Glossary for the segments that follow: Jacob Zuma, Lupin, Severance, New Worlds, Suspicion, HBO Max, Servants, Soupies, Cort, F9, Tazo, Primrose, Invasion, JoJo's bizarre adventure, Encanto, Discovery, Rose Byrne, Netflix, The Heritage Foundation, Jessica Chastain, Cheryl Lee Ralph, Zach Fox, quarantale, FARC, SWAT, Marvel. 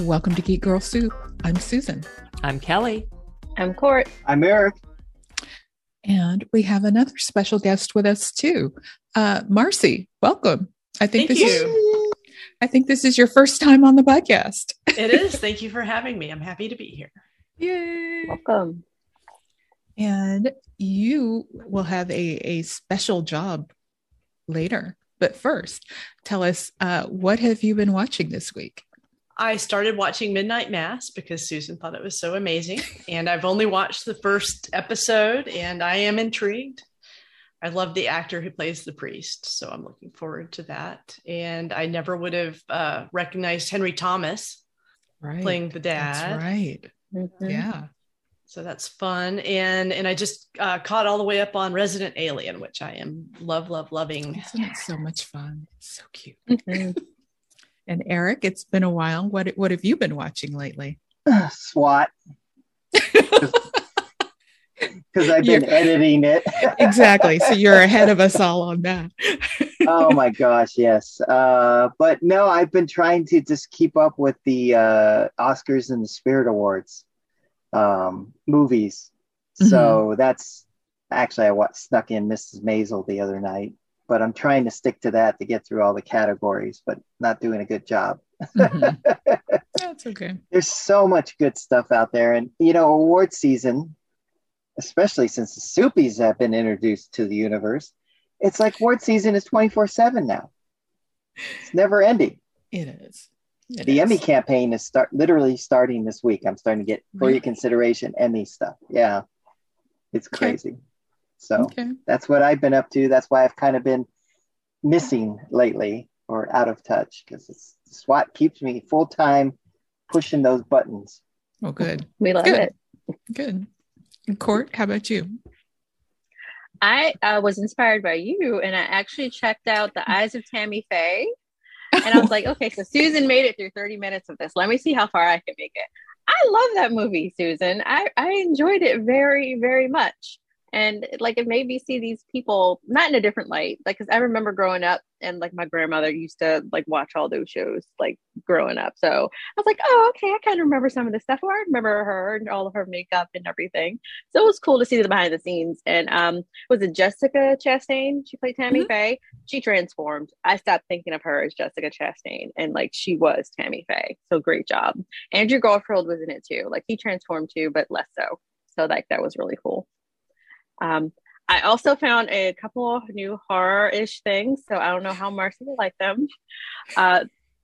Welcome to Geek Girl Soup. I'm Susan. I'm Kelly. I'm Court. I'm Eric. And we have another special guest with us too, Marcy. Welcome. I think this is your first time on the podcast. It is. Thank you for having me. I'm happy to be here. Yay! Welcome. And you will have a special job later, but first, tell us what have you been watching this week? I started watching Midnight Mass because Susan thought it was so amazing. And I've only watched the first episode and I am intrigued. I love the actor who plays the priest. So I'm looking forward to that. And I never would have recognized Henry Thomas playing the dad. That's right. Mm-hmm. Yeah. So that's fun. And I just caught all the way up on Resident Alien, which I am loving. Isn't it so much fun? It's so cute. Mm-hmm. And Eric, it's been a while. What have you been watching lately? SWAT. Because I've been editing it. Exactly. So you're ahead of us all on that. Oh my gosh, yes. But no, I've been trying to just keep up with the Oscars and the Spirit Awards movies. Mm-hmm. So that's actually snuck in Mrs. Maisel the other night. But I'm trying to stick to that to get through all the categories, but not doing a good job. Mm-hmm. That's okay. There's so much good stuff out there. And, you know, award season, especially since the Soupies have been introduced to the universe, it's like award season is 24/7 now. It's never ending. It is. The Emmy campaign is literally starting this week. I'm starting to get for your consideration Emmy stuff. Yeah. It's crazy. So that's what I've been up to. That's why I've kind of been missing lately or out of touch, because SWAT keeps me full time pushing those buttons. Oh, good. We love it. Good. And Court, how about you? I was inspired by you, and I actually checked out The Eyes of Tammy Faye. And I was like, okay, so Susan made it through 30 minutes of this. Let me see how far I can make it. I love that movie, Susan. I enjoyed it very, very much. And like, it made me see these people not in a different light, like, because I remember growing up and like my grandmother used to like watch all those shows like growing up. So I was like, oh, okay, I kind of remember some of the stuff, or I remember her and all of her makeup and everything. So it was cool to see the behind the scenes. And was it Jessica Chastain? She played Tammy mm-hmm. Faye. She transformed. I stopped thinking of her as Jessica Chastain, and like she was Tammy Faye. So great job. Andrew Garfield was in it too. Like he transformed too, but less so. So like that was really cool. I also found a couple of new horror-ish things, so I don't know how Marcy will like them.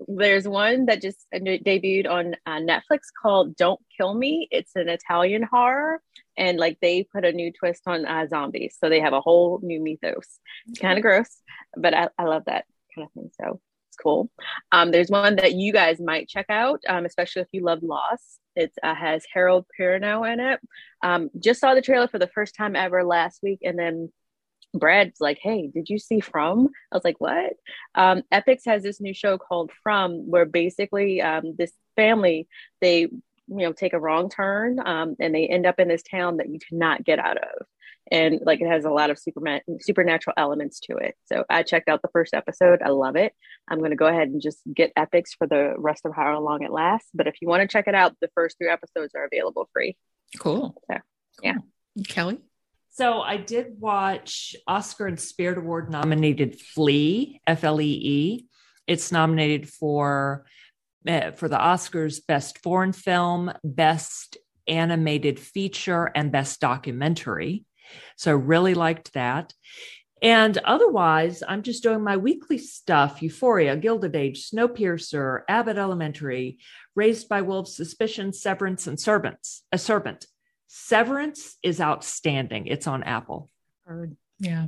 There's one that just debuted on Netflix called Don't Kill Me. It's an Italian horror, and like they put a new twist on zombies, so they have a whole new mythos. It's kind of gross, but I love that kind of thing, so it's cool. There's one that you guys might check out, especially if you love Lost. It has Harold Perrineau in it. Just saw the trailer for the first time ever last week. And then Brad's like, hey, did you see From? I was like, what? Epix has this new show called From, where basically this family, they, take a wrong turn and they end up in this town that you cannot get out of. And like, it has a lot of supernatural elements to it. So I checked out the first episode. I love it. I'm going to go ahead and just get Epix for the rest of how long it lasts. But if you want to check it out, the first 3 episodes are available free. Cool. So, yeah. Kelly? So I did watch Oscar and Spirit Award nominated Flee, F-L-E-E. It's nominated for the Oscars Best Foreign Film, Best Animated Feature, and Best Documentary. So really liked that. And otherwise, I'm just doing my weekly stuff, Euphoria, Gilded Age, Snowpiercer, Abbott Elementary, Raised by Wolves, Suspicion, Severance, and Servant. Severance is outstanding. It's on Apple. Yeah.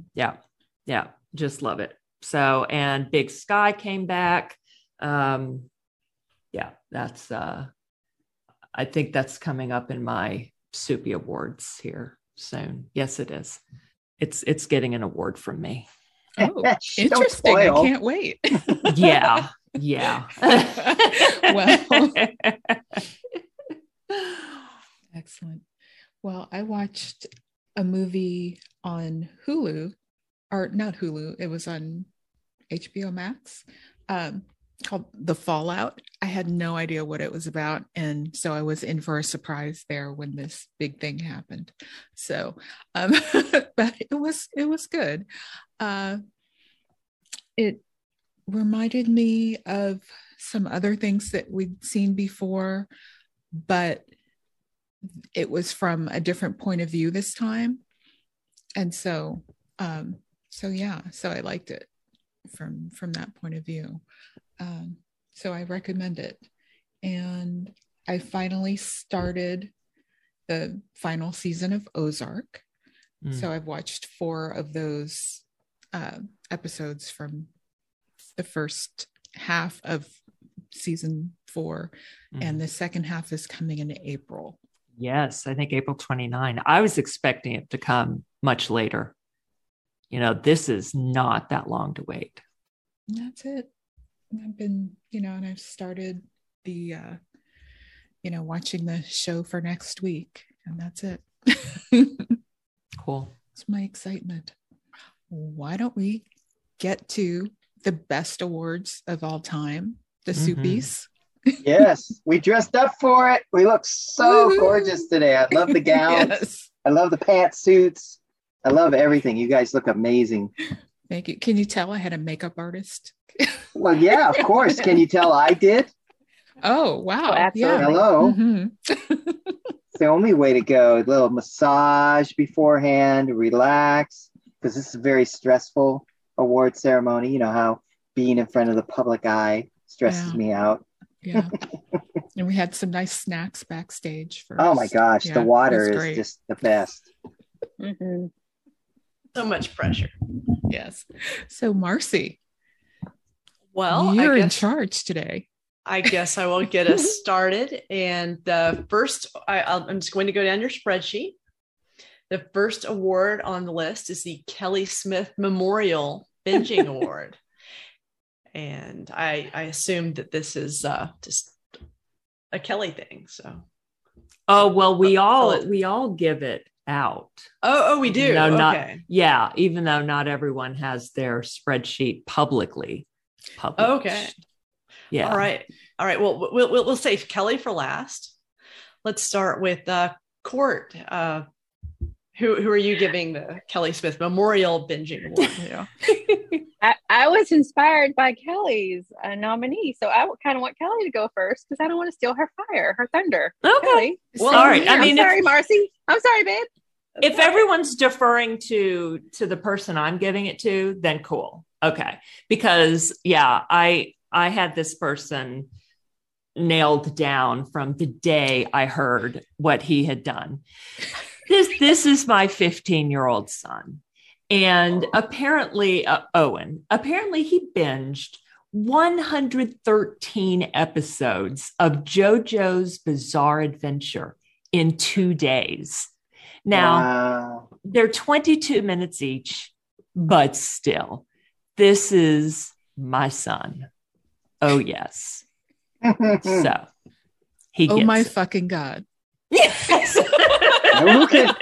Just love it. So, and Big Sky came back. That's, I think that's coming up in my Soupy Awards here soon. Yes, it is. It's getting an award from me. Oh, interesting. I can't wait. yeah. Well, excellent. Well, I watched a movie on Hulu, or not Hulu. It was on HBO Max. called The Fallout. I had no idea what it was about. And so I was in for a surprise there when this big thing happened. So, but it was good. It reminded me of some other things that we'd seen before, but it was from a different point of view this time. And so, so I liked it from that point of view. So I recommend it. And I finally started the final season of Ozark. So I've watched 4 of those episodes from the first half of season 4. And the second half is coming in April. Yes, I think April 29. I was expecting it to come much later. You know, this is not that long to wait. That's it. I've been, and I've started the, watching the show for next week, and that's it. Cool. It's my excitement. Why don't we get to the best awards of all time, the Soupies? Yes, we dressed up for it. We look so gorgeous today. I love the gowns. Yes. I love the pantsuits. I love everything. You guys look amazing. Thank you. Can you tell I had a makeup artist? Well, yeah, of course. Can you tell I did? Oh, wow. Absolutely. Yeah. Hello. It's the only way to go. A little massage beforehand, relax, because this is a very stressful award ceremony. You know how being in front of the public eye stresses me out. Yeah. And we had some nice snacks backstage. Oh, my gosh. Yeah, the water is just the best. So much pressure. Yes. So, Marcy. Well, you're in charge today. I guess I will get us started. And first, I'm just going to go down your spreadsheet. The first award on the list is the Kelly Smith Memorial Binging Award. And I assume that this is just a Kelly thing. So, oh, well, we all give it out. Oh, we do. No, not, yeah. Even though not everyone has their spreadsheet published. Okay. Yeah. All right. Well, we'll save Kelly for last. Let's start with Court. Who are you giving the Kelly Smith Memorial Binging Award to? I was inspired by Kelly's nominee, so I kind of want Kelly to go first because I don't want to steal her fire, her thunder. Okay. Kelly. Well, sorry. Yeah, I'm sorry, Marcy. I'm sorry, babe. If everyone's deferring to the person I'm giving it to, then cool. Okay. Because I had this person nailed down from the day I heard what he had done. This is my 15-year-old son. And apparently, Owen, he binged 113 episodes of JoJo's Bizarre Adventure in 2 days. Now, they're 22 minutes each, but still, this is my son. Oh, yes. So he gets it. Fucking God. Yes. Who can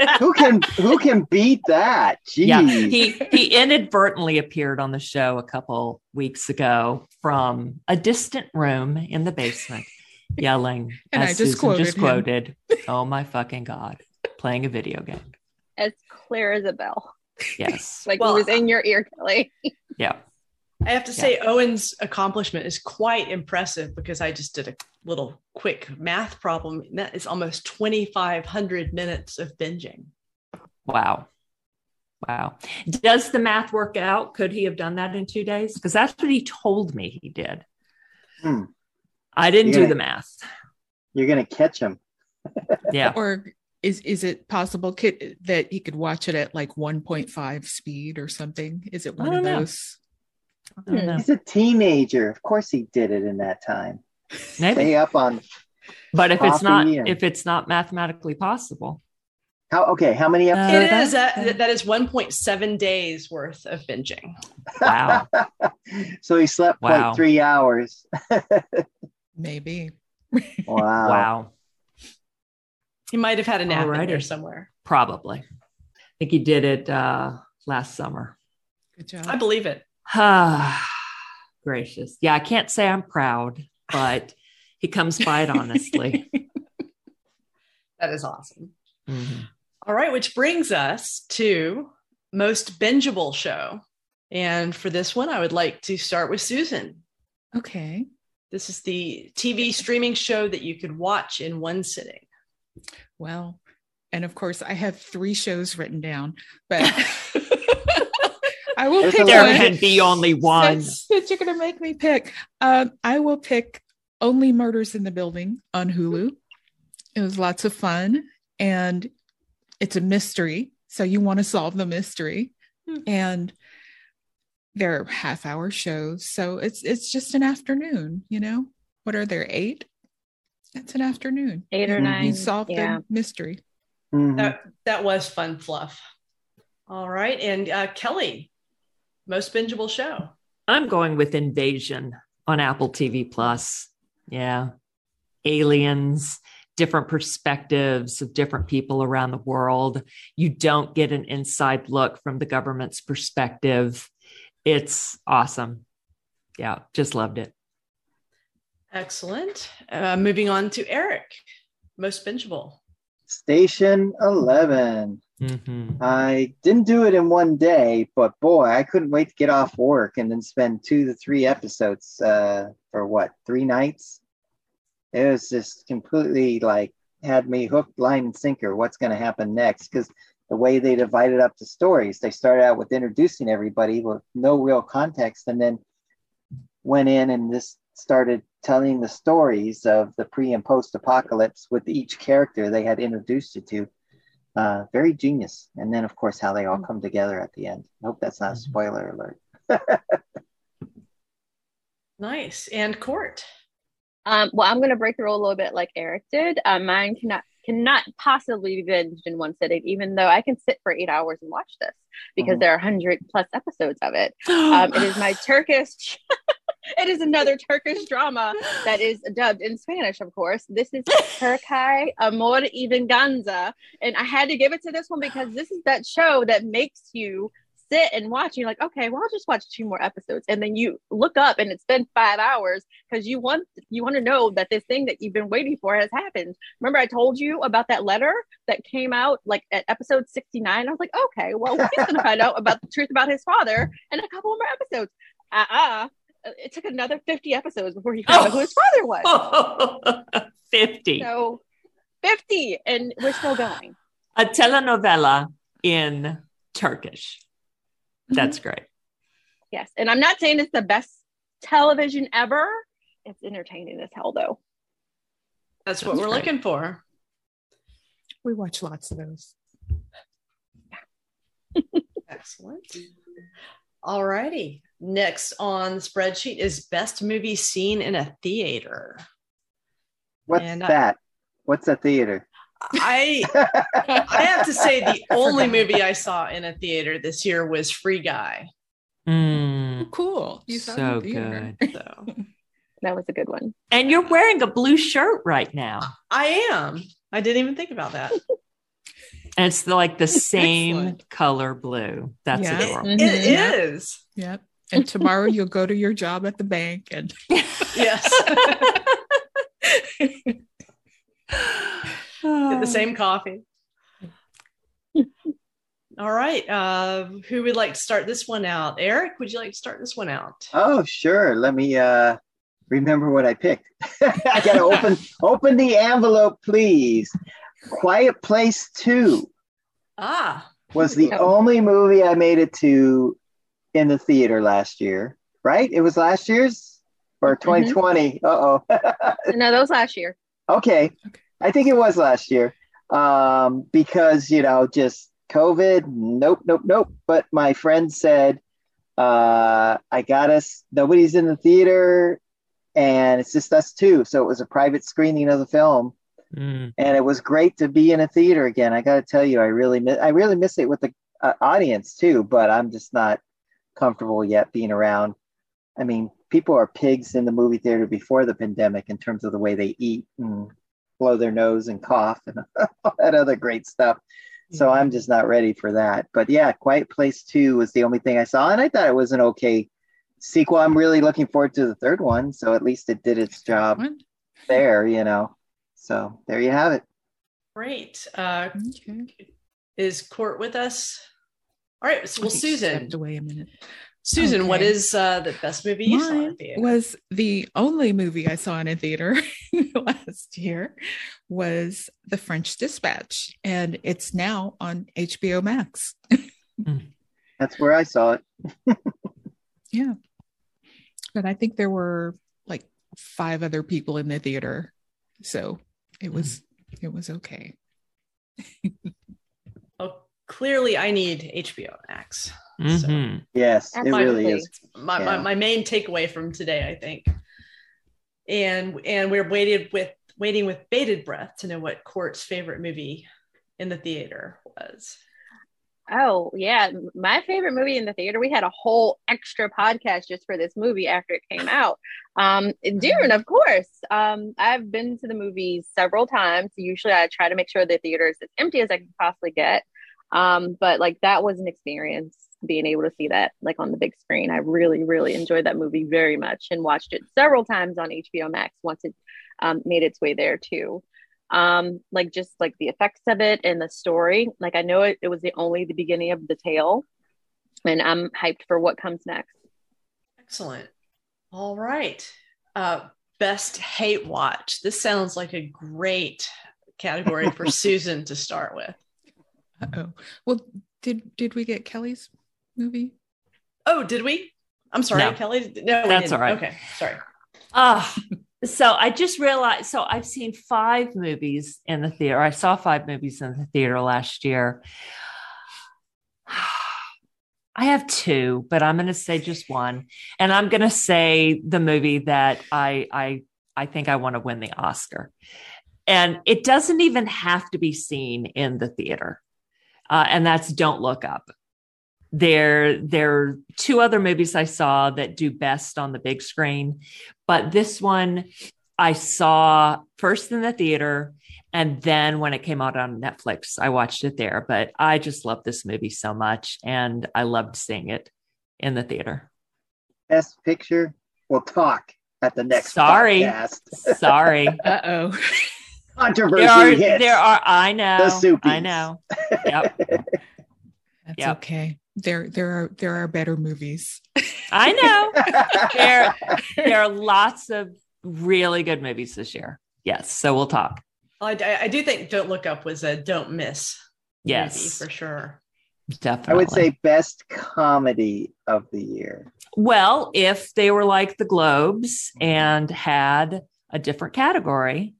beat that? Jeez. Yeah, he inadvertently appeared on the show a couple weeks ago from a distant room in the basement, yelling. And as I just quoted, "Oh my fucking God," playing a video game. As clear as a bell. Yes, like it was in your ear, Kelly. Yeah. I have to say Owen's accomplishment is quite impressive because I just did a little quick math problem. That is almost 2,500 minutes of binging. Wow. Does the math work out? Could he have done that in 2 days? Because that's what he told me he did. I didn't do the math. You're going to catch him. Yeah. Or is it possible that he could watch it at like 1.5 speed or something? Is it one of those? He's a teenager. Of course he did it in that time. Maybe. Stay up on. But if it's not mathematically possible. How many episodes? It is that is 1.7 days worth of binging. Wow. So he slept like 3 hours. Maybe. Wow. He might have had a nap in there somewhere. Probably. I think he did it last summer. Good job. I believe it. gracious. Yeah, I can't say I'm proud, but he comes by it honestly. That is awesome. Mm-hmm. All right, which brings us to most bingeable show. And for this one, I would like to start with Susan. Okay. This is the TV streaming show that you could watch in one sitting. Well, and of course, I have three shows written down, but I will pick there one. Can be only one. That you're going to make me pick. I will pick Only Murders in the Building on Hulu. It was lots of fun, and it's a mystery, so you want to solve the mystery. And they're half-hour shows, so it's just an afternoon, you know? What are there, 8? That's an afternoon. 8 or 9. You solve the mystery. Mm-hmm. That was fun fluff. All right, and Kelly, most bingeable show. I'm going with Invasion on Apple TV Plus. Yeah, aliens, different perspectives of different people around the world. You don't get an inside look from the government's perspective. It's awesome. Yeah, just loved it. Excellent. Moving on to Eric, most bingeable. Station 11. Mm-hmm. I didn't do it in one day, but boy, I couldn't wait to get off work and then spend 2 to 3 episodes for 3 nights. It was just completely had me hooked, line, and sinker. What's going to happen next? Because the way they divided up the stories, they started out with introducing everybody with no real context, and then went in and just started telling the stories of the pre and post apocalypse with each character they had introduced you to. Very genius. And then, of course, how they all come together at the end. I hope that's not a spoiler alert. Nice. And Court. Well, I'm going to break the rule a little bit like Eric did. Mine cannot possibly be binged in one sitting, even though I can sit for 8 hours and watch this because there are 100+ episodes of it. It is my Turkish. It is another Turkish drama that is dubbed in Spanish, of course. This is Turkay Amor y Venganza. And I had to give it to this one because this is that show that makes you sit and watch, and you're like, okay, well, I'll just watch 2 more episodes, and then you look up and it's been 5 hours because you want to know that this thing that you've been waiting for has happened. Remember, I told you about that letter that came out at episode 69. I was like, okay, well, we're going to find out about the truth about his father in a couple more episodes. It took another 50 episodes before you found out who his father was. 50. So 50, and we're still going. A telenovela in Turkish. That's great. Yes. And I'm not saying it's the best television ever. It's entertaining as hell, though. That's what we're looking for. We watch lots of those. Yeah. Excellent. All righty. Next on the spreadsheet is best movie seen in a theater. What's a theater? I have to say the only movie I saw in a theater this year was Free Guy. Cool. You saw so good. So. That was a good one. And you're wearing a blue shirt right now. I am. I didn't even think about that. And it's the same color blue. That's adorable. It is. Yep. And tomorrow you'll go to your job at the bank and yes. Get the same coffee. All right. Who would like to start this one out? Eric, would you like to start this one out? Oh, sure. Let me remember what I picked. I got to open the envelope, please. Quiet Place 2 was the only movie I made it to in the theater last year, right? It was last year's or 2020. No, that was last year. Okay. I think it was last year because, just COVID. Nope. But my friend said, I got us. Nobody's in the theater and it's just us two. So it was a private screening of the film. And it was great to be in a theater again. I got to tell you, I really miss it with the audience, too. But I'm just not comfortable yet being around. I mean, people are pigs in the movie theater before the pandemic in terms of the way they eat and blow their nose and cough and all that other great stuff. So I'm just not ready for that. But yeah, Quiet Place 2 was the only thing I saw. And I thought it was an okay sequel. I'm really looking forward to the third one. So at least it did its job there, you know. So there you have it. Great. Is Court with us? All right. So, well, Susan. Stepped away a minute. Susan, okay. What is the best movie you saw in the theater? Was the only movie I saw in a theater last year was The French Dispatch, and it's now on HBO Max. That's where I saw it. Yeah. But I think there were like 5 other people in the theater, so it was okay. Oh, clearly I need HBO Max. Mm-hmm. So, yes, it really is. My main takeaway from today, I think. And we're waiting with bated breath to know what Court's favorite movie in the theater was. Oh yeah, my favorite movie in the theater. We had a whole extra podcast just for this movie after it came out. Dune, of course. I've been to the movies several times. Usually, I try to make sure the theater is as empty as I can possibly get. But like that was an experience, being able to see that like on the big screen. I really, really enjoyed that movie very much and watched it several times on HBO Max once it made its way there too. Like just like the effects of it and the story. Like I know it was the beginning of the tale, and I'm hyped for what comes next. Excellent. All right. Best hate watch. This sounds like a great category for Susan to start with. Uh-oh. Well, did we get Kelly's movie? Oh, did we? I'm sorry, no. Kelly. No, that's all right. Okay, sorry. So I just realized. So I've seen 5 movies in the theater. I saw 5 movies in the theater last year. I have 2, but I'm going to say just one, and I'm going to say the movie that I think I want to win the Oscar, and it doesn't even have to be seen in the theater. And that's Don't Look Up. There are 2 other movies I saw that do best on the big screen, but this one I saw first in the theater, and then when it came out on Netflix, I watched it there. But I just love this movie so much, and I loved seeing it in the theater. Best picture, we'll talk at the next podcast. Sorry. Uh-oh. Controversy there are I know. Yep. That's okay. There are better movies. I know. There are lots of really good movies this year. Yes. So we'll talk. I do think Don't Look Up was a don't miss. Yes, movie for sure. Definitely. I would say best comedy of the year. Well, if they were like the Globes and had a different category,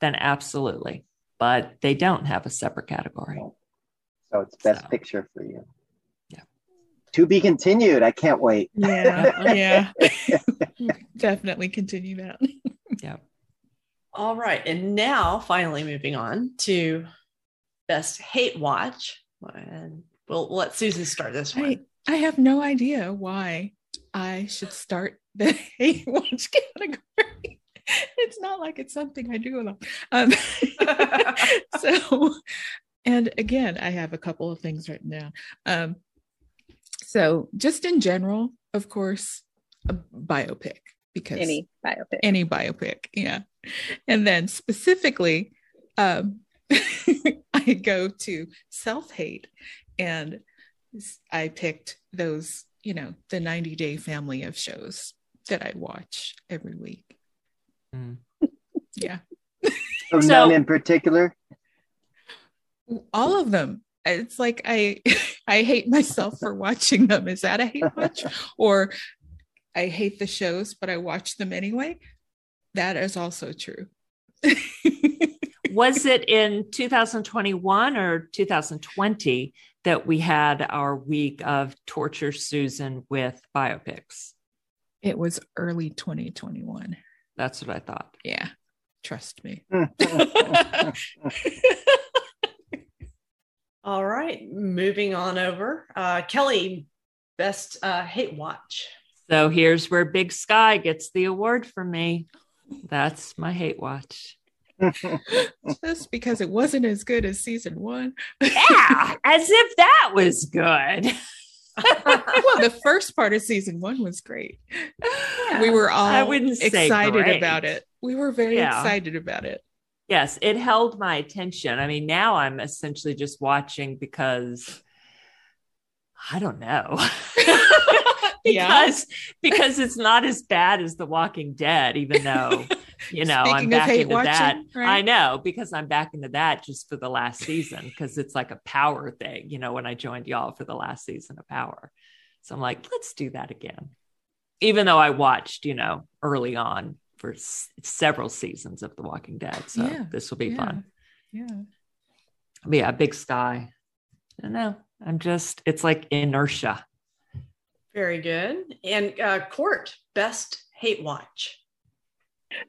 then absolutely. But they don't have a separate category. So it's best picture for you. Yeah. To be continued. I can't wait. Yeah. Definitely continue that. Yeah. All right. And now finally moving on to best hate watch. And we'll let Susan start this one. I have no idea why I should start the hate watch category. It's not like it's something I do alone. So, and again, I have a couple of things written down. So just in general, of course, a biopic, because any biopic. Yeah. And then specifically, I go to self-hate, and I picked those, you know, the 90-day family of shows that I watch every week. Mm. Yeah. So none in particular? All of them. It's like I hate myself for watching them. Is that a hate watch? Or I hate the shows, but I watch them anyway. That is also true. Was it in 2021 or 2020 that we had our week of Torture Susan with biopics? It was early 2021. That's what I thought. Yeah. Trust me. All right. Moving on over. Kelly, best hate watch. So here's where Big Sky gets the award for me. That's my hate watch. Just because it wasn't as good as season 1. Yeah. As if that was good. Well, the first part of season one was great. Yeah, we were all excited about it. We were very excited about it. Yes, it held my attention. I mean, now I'm essentially just watching because I don't know. Because it's not as bad as The Walking Dead, even though, you know, I'm back into that. Right? I know, because I'm back into that just for the last season, because it's like a Power thing, you know, when I joined y'all for the last season of Power. So I'm like, let's do that again. Even though I watched, you know, early on for several seasons of The Walking Dead. So this will be fun. Yeah. But yeah, Big Sky. I don't know. I'm just, it's like inertia. Very good. And Court, best hate watch.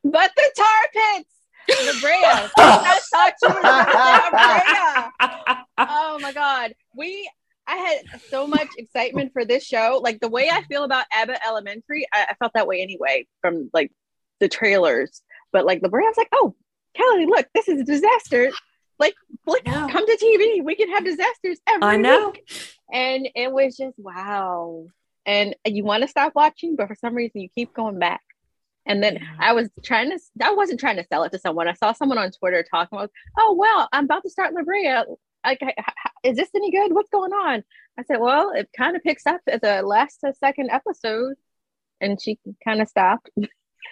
But the tar pits, the Brea. Let's not talk too much about Brea. Oh my God. I had so much excitement for this show. Like the way I feel about Abbott Elementary, I felt that way anyway from like the trailers. But like the Brea, I was like, oh, Kelly, look, this is a disaster. Like come to TV. We can have disasters every week. And it was just, wow. And you want to stop watching, but for some reason you keep going back. And then I wasn't trying to sell it to someone. I saw someone on Twitter talking about, oh, well, I'm about to start La Brea. Like, is this any good? What's going on? I said, well, it kind of picks up at the last second episode. And she kind of stopped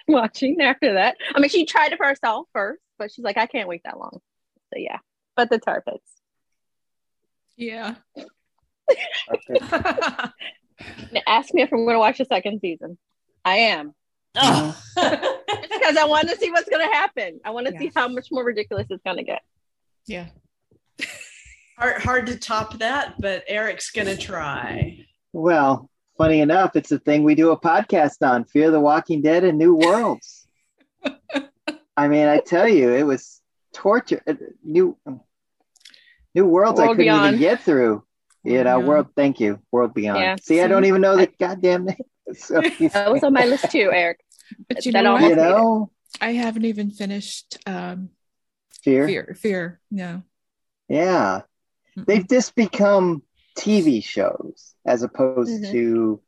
watching after that. I mean, she tried it for herself first, but she's like, I can't wait that long. So yeah, but the tar pits. Yeah. Ask me if I'm going to watch the second season. I am. Oh. Because I want to see what's going to happen. I want to see how much more ridiculous it's going to get. Yeah. Hard to top that, but Eric's going to try. Well, funny enough, it's a thing we do a podcast on, Fear the Walking Dead and New Worlds. I mean, I tell you, it was torture. New Worlds World I couldn't Beyond. Even get through. You know, World, thank you. World Beyond. Yeah. See, I don't even know the goddamn name. So that was on my list too, Eric. But you know, I haven't even finished Fear. No. Yeah. Mm-hmm. They've just become TV shows as opposed to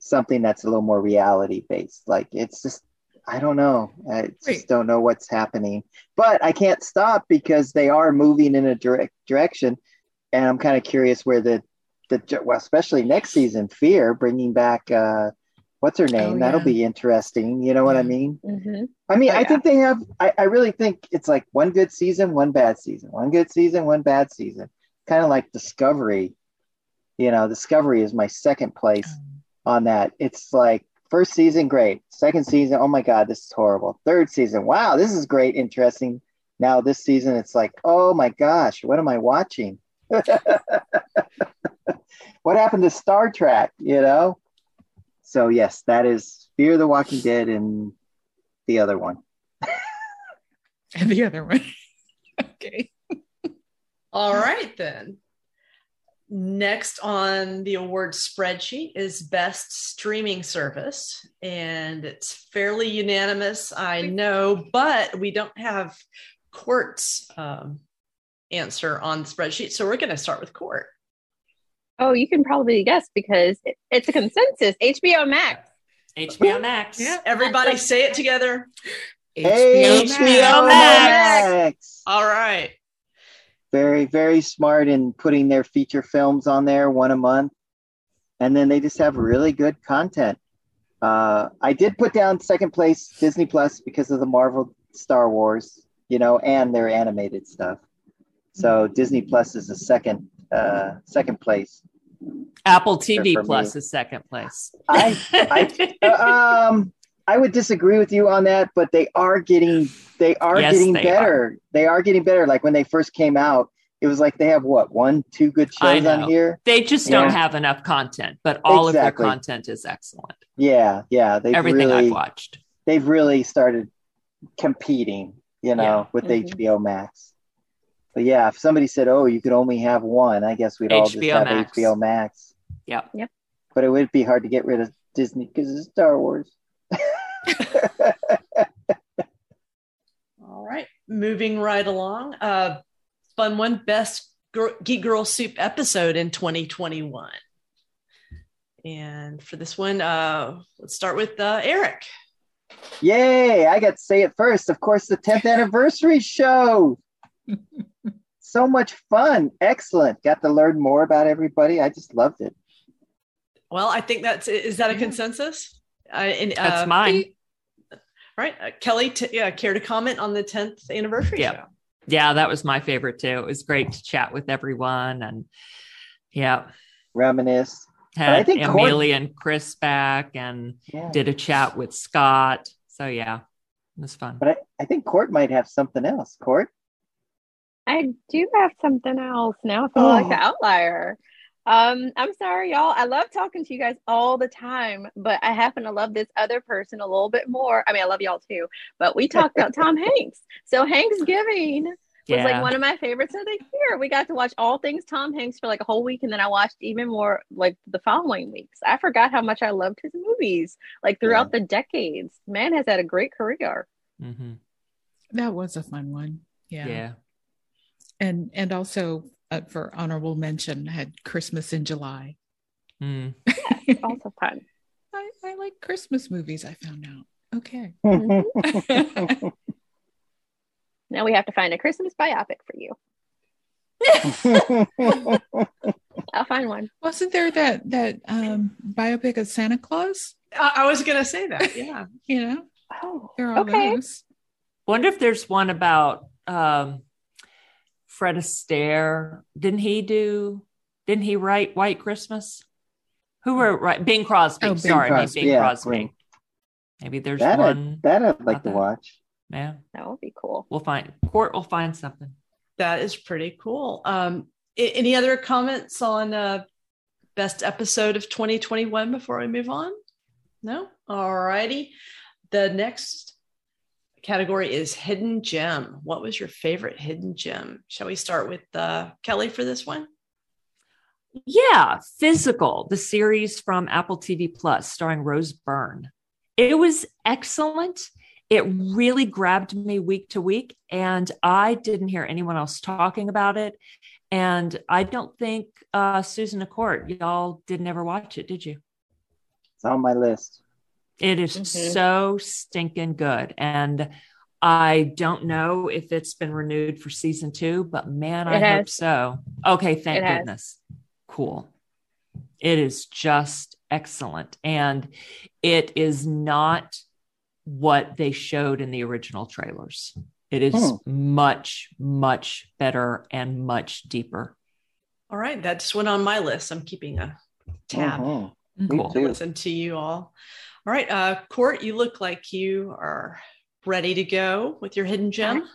something that's a little more reality based. Like it's just, I don't know. I just don't know what's happening. But I can't stop because they are moving in a direction. And I'm kind of curious where well, especially next season, Fear, bringing back, what's her name? That'll be interesting. You know what I mean? Mm-hmm. I mean, I think they have, I really think it's like one good season, one bad season, one good season, one bad season. Kind of like Discovery. You know, Discovery is my second place on that. It's like, first season, great. Second season, oh my God, this is horrible. Third season, wow, this is great, interesting. Now this season, it's like, oh my gosh, what am I watching? What happened to Star Trek, you know? So yes, that is Fear the Walking Dead and the other one. And the other one. Okay. All right then. Next on the award spreadsheet is Best Streaming Service, and it's fairly unanimous, I know, but we don't have Court's answer on the spreadsheet, so we're going to start with Court. Oh, you can probably guess because it's a consensus. HBO Max. HBO Max. Yeah. Everybody say it together. HBO Max. All right. Very, very smart in putting their feature films on there, one a month. And then they just have really good content. I did put down second place Disney Plus because of the Marvel Star Wars, you know, and their animated stuff. So Disney Plus is the second place. Apple TV Plus is second place. I would disagree with you on that, but they are getting better. They are getting better. Like when they first came out, it was like they have two good shows on here. They just don't have enough content, but all of their content is excellent. Yeah, yeah. Everything I've watched. They've really started competing, you know, with HBO Max. But yeah, if somebody said, "Oh, you could only have one," I guess we'd all just have HBO Max. Yep. Yep. But it would be hard to get rid of Disney because it's Star Wars. All right, moving right along. Fun one: Best Geek Girl Soup episode in 2021. And for this one, let's start with Eric. Yay, I got to say it first. Of course, the 10th anniversary show. So much fun. Excellent. Got to learn more about everybody. I just loved it. Well, I think that's, is that a consensus? That's mine. Right. Kelly, care to comment on the 10th anniversary show? Yeah, that was my favorite too. It was great to chat with everyone and reminisce. Had I think Amelia and Chris back and did a chat with Scott. So it was fun. But I think Court might have something else. Court? I do have something else now. I feel like the outlier. I'm sorry, y'all. I love talking to you guys all the time, but I happen to love this other person a little bit more. I mean, I love y'all too, but we talked about Tom Hanks. So Thanksgiving was like one of my favorites of the year. We got to watch all things Tom Hanks for like a whole week. And then I watched even more like the following weeks. I forgot how much I loved his movies, like throughout the decades. Man has had a great career. Mm-hmm. That was a fun one. Yeah. And also, for honorable mention, had Christmas in July. It's also fun. I like Christmas movies, I found out. Okay. Now we have to find a Christmas biopic for you. I'll find one. Wasn't there that biopic of Santa Claus? I was going to say that. Yeah. There are those. Wonder if there's one about Fred Astaire. Didn't he write White Christmas? Who wrote Bing Crosby? Crosby. Bing Crosby. Great. Maybe there's that one. That I'd like to watch. Yeah. That would be cool. We'll find something. That is pretty cool. Any other comments on best episode of 2021 before we move on? No? All righty. The next category is hidden gem. What was your favorite hidden gem? Shall we start with Kelly for this one? Yeah, Physical, the series from Apple TV Plus starring Rose Byrne. It was excellent. It really grabbed me week to week, and I didn't hear anyone else talking about it. And I don't think Susan Accord, y'all didn't ever watch it, did you? It's on my list. It is so stinking good. And I don't know if it's been renewed for season 2, but man, I hope so. Okay. Thank goodness. Cool. It is just excellent. And it is not what they showed in the original trailers. It is much, much better and much deeper. All right. That just went on my list. I'm keeping a tab. Cool. Listen to you all. All right, Court, you look like you are ready to go with your hidden gem.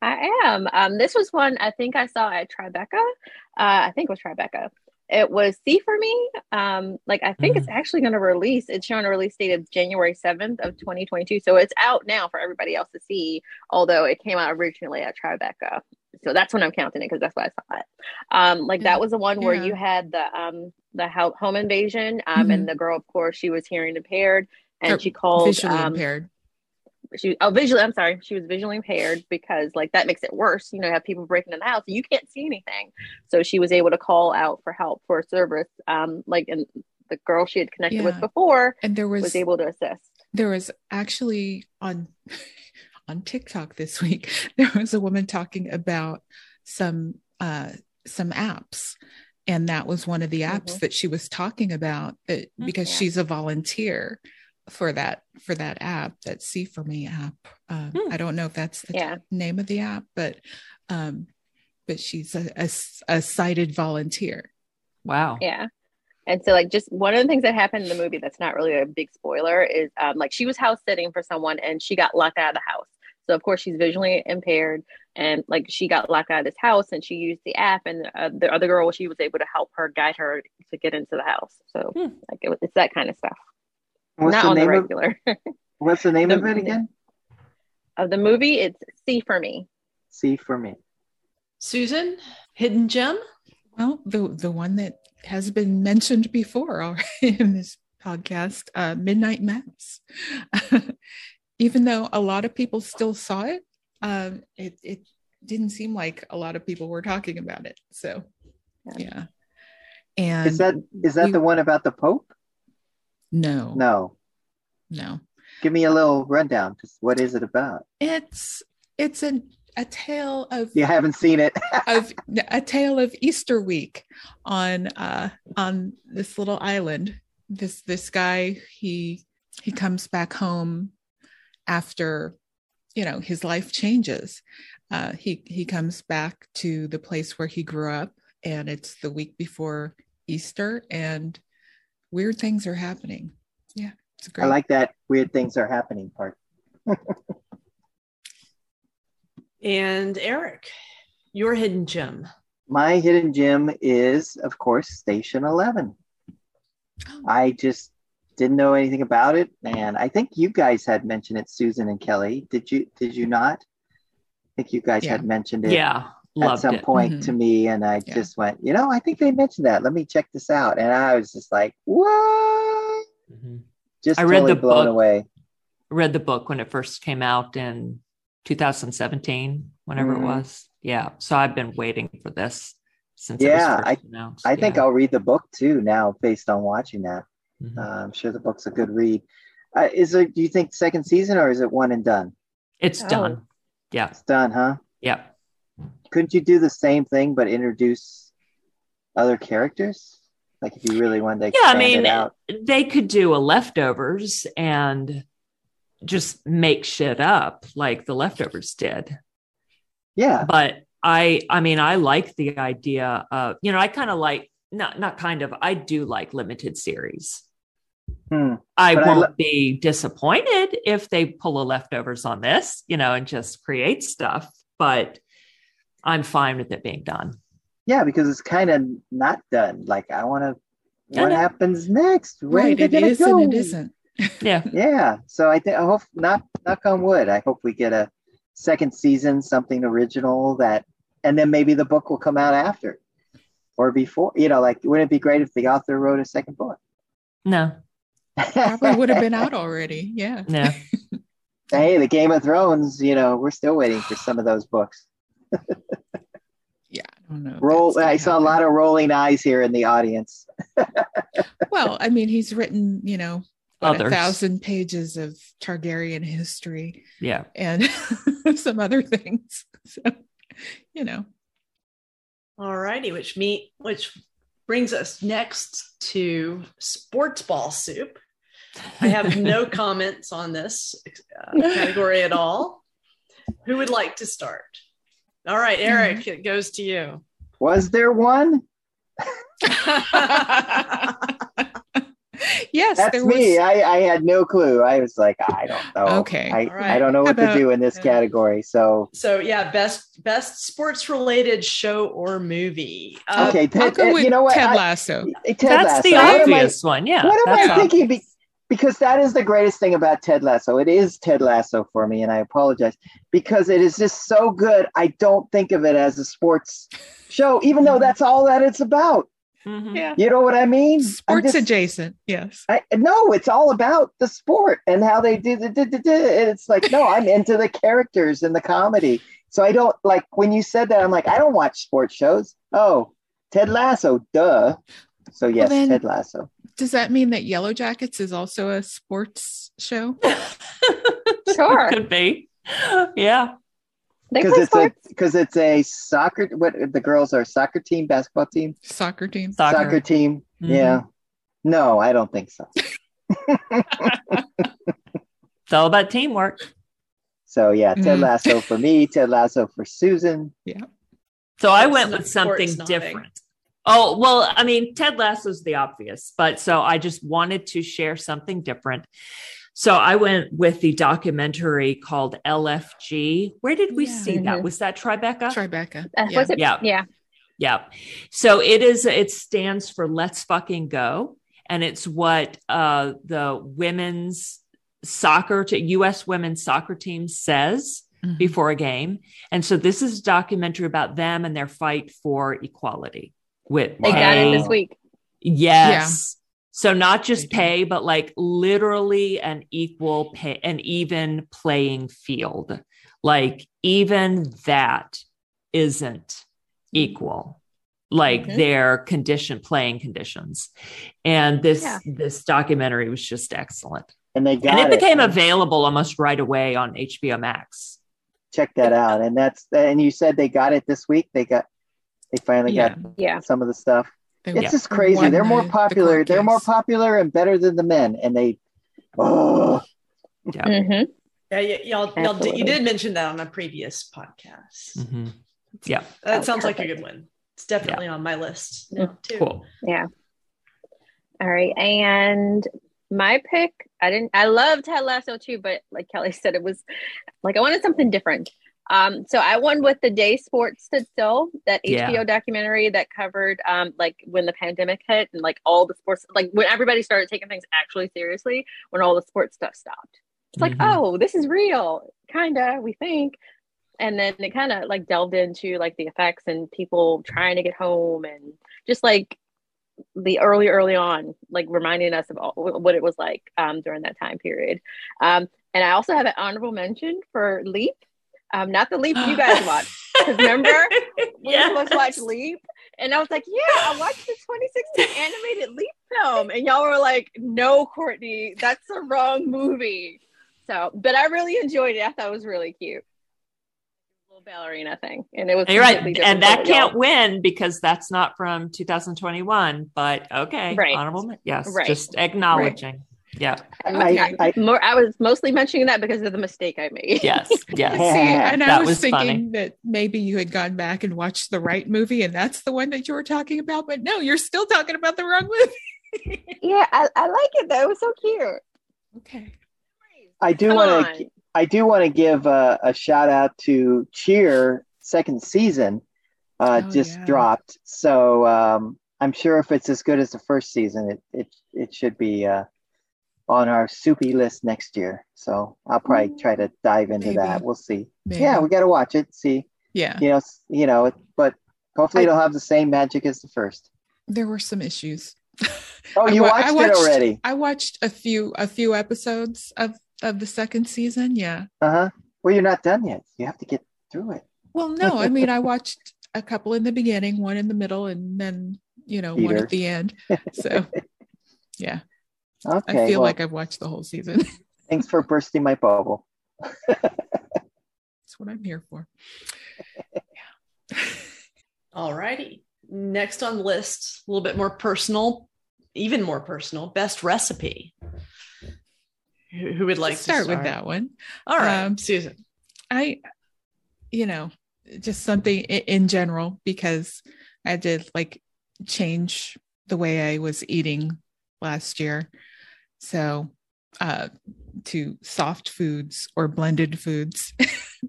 I am. This was one I think I saw at Tribeca. I think it was Tribeca. It was See For Me. I think it's actually going to release. It's shown a release date of January 7th of 2022. So it's out now for everybody else to see, although it came out originally at Tribeca. So that's when I'm counting it because that's why I saw it. That was the one where you had the home invasion, and the girl, of course, she was hearing impaired, and she called visually impaired. She was visually impaired because that makes it worse. You have people breaking in the house, you can't see anything. So she was able to call out for help for service, and the girl she had connected with before, and there was able to assist. There was actually on TikTok this week, there was a woman talking about some apps. And that was one of the apps that she was talking about because she's a volunteer for that app, that See For Me app. I don't know if that's the name of the app, but she's a sighted volunteer. Wow. Yeah. And so just one of the things that happened in the movie that's not really a big spoiler is she was house sitting for someone and she got locked out of the house. So of course she's visually impaired and she got locked out of this house and she used the app, and the other girl, she was able to help her, guide her to get into the house. So it's that kind of stuff. What's the name of it again? Of the movie, it's See For Me. See For Me. Susan, hidden gem? Well, the one that has been mentioned before already in this podcast, Midnight Mass. Even though a lot of people still saw it, it didn't seem like a lot of people were talking about it. So, yeah. And is that the one about the Pope? No. Give me a little rundown. Just what is it about? It's a tale of, you haven't seen it, of a tale of Easter week on this little island. This guy, he comes back home after, you know, his life changes. He comes back to the place where he grew up, and it's the week before Easter, and weird things are happening. Yeah. It's great. I like that weird things are happening part. And Eric, your hidden gem. My hidden gem is, of course, Station 11. Oh. I just didn't know anything about it, and I think you guys had mentioned it, Susan and Kelly. Did you not? I think you guys had mentioned it. Yeah. At some point to me, and I just went, you know, I think they mentioned that. Let me check this out. And I was just like, what? Mm-hmm. Just totally blown away. I read the book when it first came out in 2017, whenever it was. Yeah. So I've been waiting for this since it was first announced. I think I'll read the book too now based on watching that. Mm-hmm. I'm sure the book's a good read. Do you think second season, or is it one and done? It's done. Yeah. It's done, huh? Yeah. Couldn't you do the same thing but introduce other characters? Like if you really wanted to expand it out. They could do a leftovers and just make shit up like the leftovers did. Yeah. But I like the idea of, you know, I kind of like, I do like limited series. I won't be disappointed if they pull a leftovers on this, you know, and just create stuff, but I'm fine with it being done. Yeah, because it's kind of not done. Like, I want to, what happens next? Right, it is go? And it isn't. Yeah. Yeah. So I think, I hope, knock on wood, I hope we get a second season, something original that, and then maybe the book will come out after or before, you know, like, wouldn't it be great if the author wrote a second book? No. Probably would have been out already. Yeah. No. Hey, the Game of Thrones, you know, we're still waiting for some of those books. Yeah, I don't know. I saw a lot of rolling eyes here in the audience. Well, I mean, he's written, you know, 1,000 pages of Targaryen history. Yeah. And some other things. So, you know. All righty, which brings us next to sports ball soup. I have no comments on this category at all. Who would like to start? All right, Eric, it goes to you. Was there one? Yes, that's there was. Me. I had no clue. I was like, I don't know. Okay, I don't know what to do in this category. So yeah, best sports related show or movie. Okay, you know what? Ted Lasso. That's the obvious one. Yeah. What am I thinking? Because that is the greatest thing about Ted Lasso. It is Ted Lasso for me, and I apologize, because it is just so good. I don't think of it as a sports show, even though that's all that it's about. Mm-hmm. Yeah. You know what I mean? Sports adjacent, yes. No, it's all about the sport and how they do the. It's like, no, I'm into the characters and the comedy. So I don't, like, when you said that, I'm like, I don't watch sports shows. Oh, Ted Lasso, duh. So yes, well, Ted Lasso. Does that mean that Yellow Jackets is also a sports show? Sure. It could be. Yeah. Because it's a soccer, what the girls are, soccer team, basketball team? Soccer team. Mm-hmm. Yeah. No, I don't think so. It's all about teamwork. So yeah, Ted Lasso for me, Ted Lasso for Susan. Yeah. So I went with something different. Oh, well, I mean, Ted Lasso's the obvious, but so I just wanted to share something different. So I went with the documentary called LFG. Where did we see that? Was that Tribeca? Tribeca. Was it? Yeah. Yeah. Yeah. So it stands for Let's Fucking Go. And it's what the women's soccer, U.S. women's soccer team says before a game. And so this is a documentary about them and their fight for equality. They got it this week. Yes. Yeah. So not just pay, but like literally an equal pay, an even playing field. Like even that isn't equal. like their playing conditions. And this documentary was just excellent. And they got and it became available almost right away on HBO Max. Check that out. And you said they got it this week. They finally got some of the stuff. It's just crazy. They're more popular. They're more popular and better than the men. And they, you did mention that on a previous podcast. Mm-hmm. Yeah, that sounds perfect. Like a good one. It's definitely on my list now too. Cool. Yeah. All right, and my pick. I loved Ted Lasso too, but like Kelly said, it was like I wanted something different. So I won with The Day Sports Stood Still, that HBO documentary that covered like when the pandemic hit and like all the sports, like when everybody started taking things actually seriously, when all the sports stuff stopped. It's like, oh, this is real, kinda, we think. And then it kind of like delved into like the effects and people trying to get home and just like the early on, like reminding us of all, what it was like during that time period. And I also have an honorable mention for Leap. Not the Leap you guys watched. Remember we were supposed to watch Leap? And I was like, yeah, I watched the 2016 animated Leap film. And y'all were like, no, Courtney, that's the wrong movie. So, but I really enjoyed it. I thought it was really cute. Little ballerina thing. And it was and that can't win because that's not from 2021, but okay. Right. Honorable. Yes. Right. Just acknowledging. Right. Yeah, I was mostly mentioning that because of the mistake I made. Yes. See, and I was thinking funny. That maybe you had gone back and watched the right movie, and that's the one that you were talking about. But no, you're still talking about the wrong movie. Yeah, I like it though. It was so cute. Okay, I do want to give a shout out to Cheer. Second season just dropped, so I'm sure if it's as good as the first season, it should be. On our soupy list next year. So I'll probably try to dive into that. We'll see. Maybe. Yeah, we got to watch it, see. Yeah. You know, but hopefully it'll have the same magic as the first. There were some issues. Oh, you watched it already? I watched a few episodes of the second season, yeah. Uh-huh. Well, you're not done yet. You have to get through it. Well, no, I mean, I watched a couple in the beginning, one in the middle, and then, you know, one at the end. So, yeah. Okay, I feel like I've watched the whole season. Thanks for bursting my bubble. That's what I'm here for. Yeah. All righty. Next on the list, a little bit more personal, even more personal, best recipe. Who would like to start with that one? All right, Susan. Just something in general, because I did like change the way I was eating last year, so to soft foods or blended foods,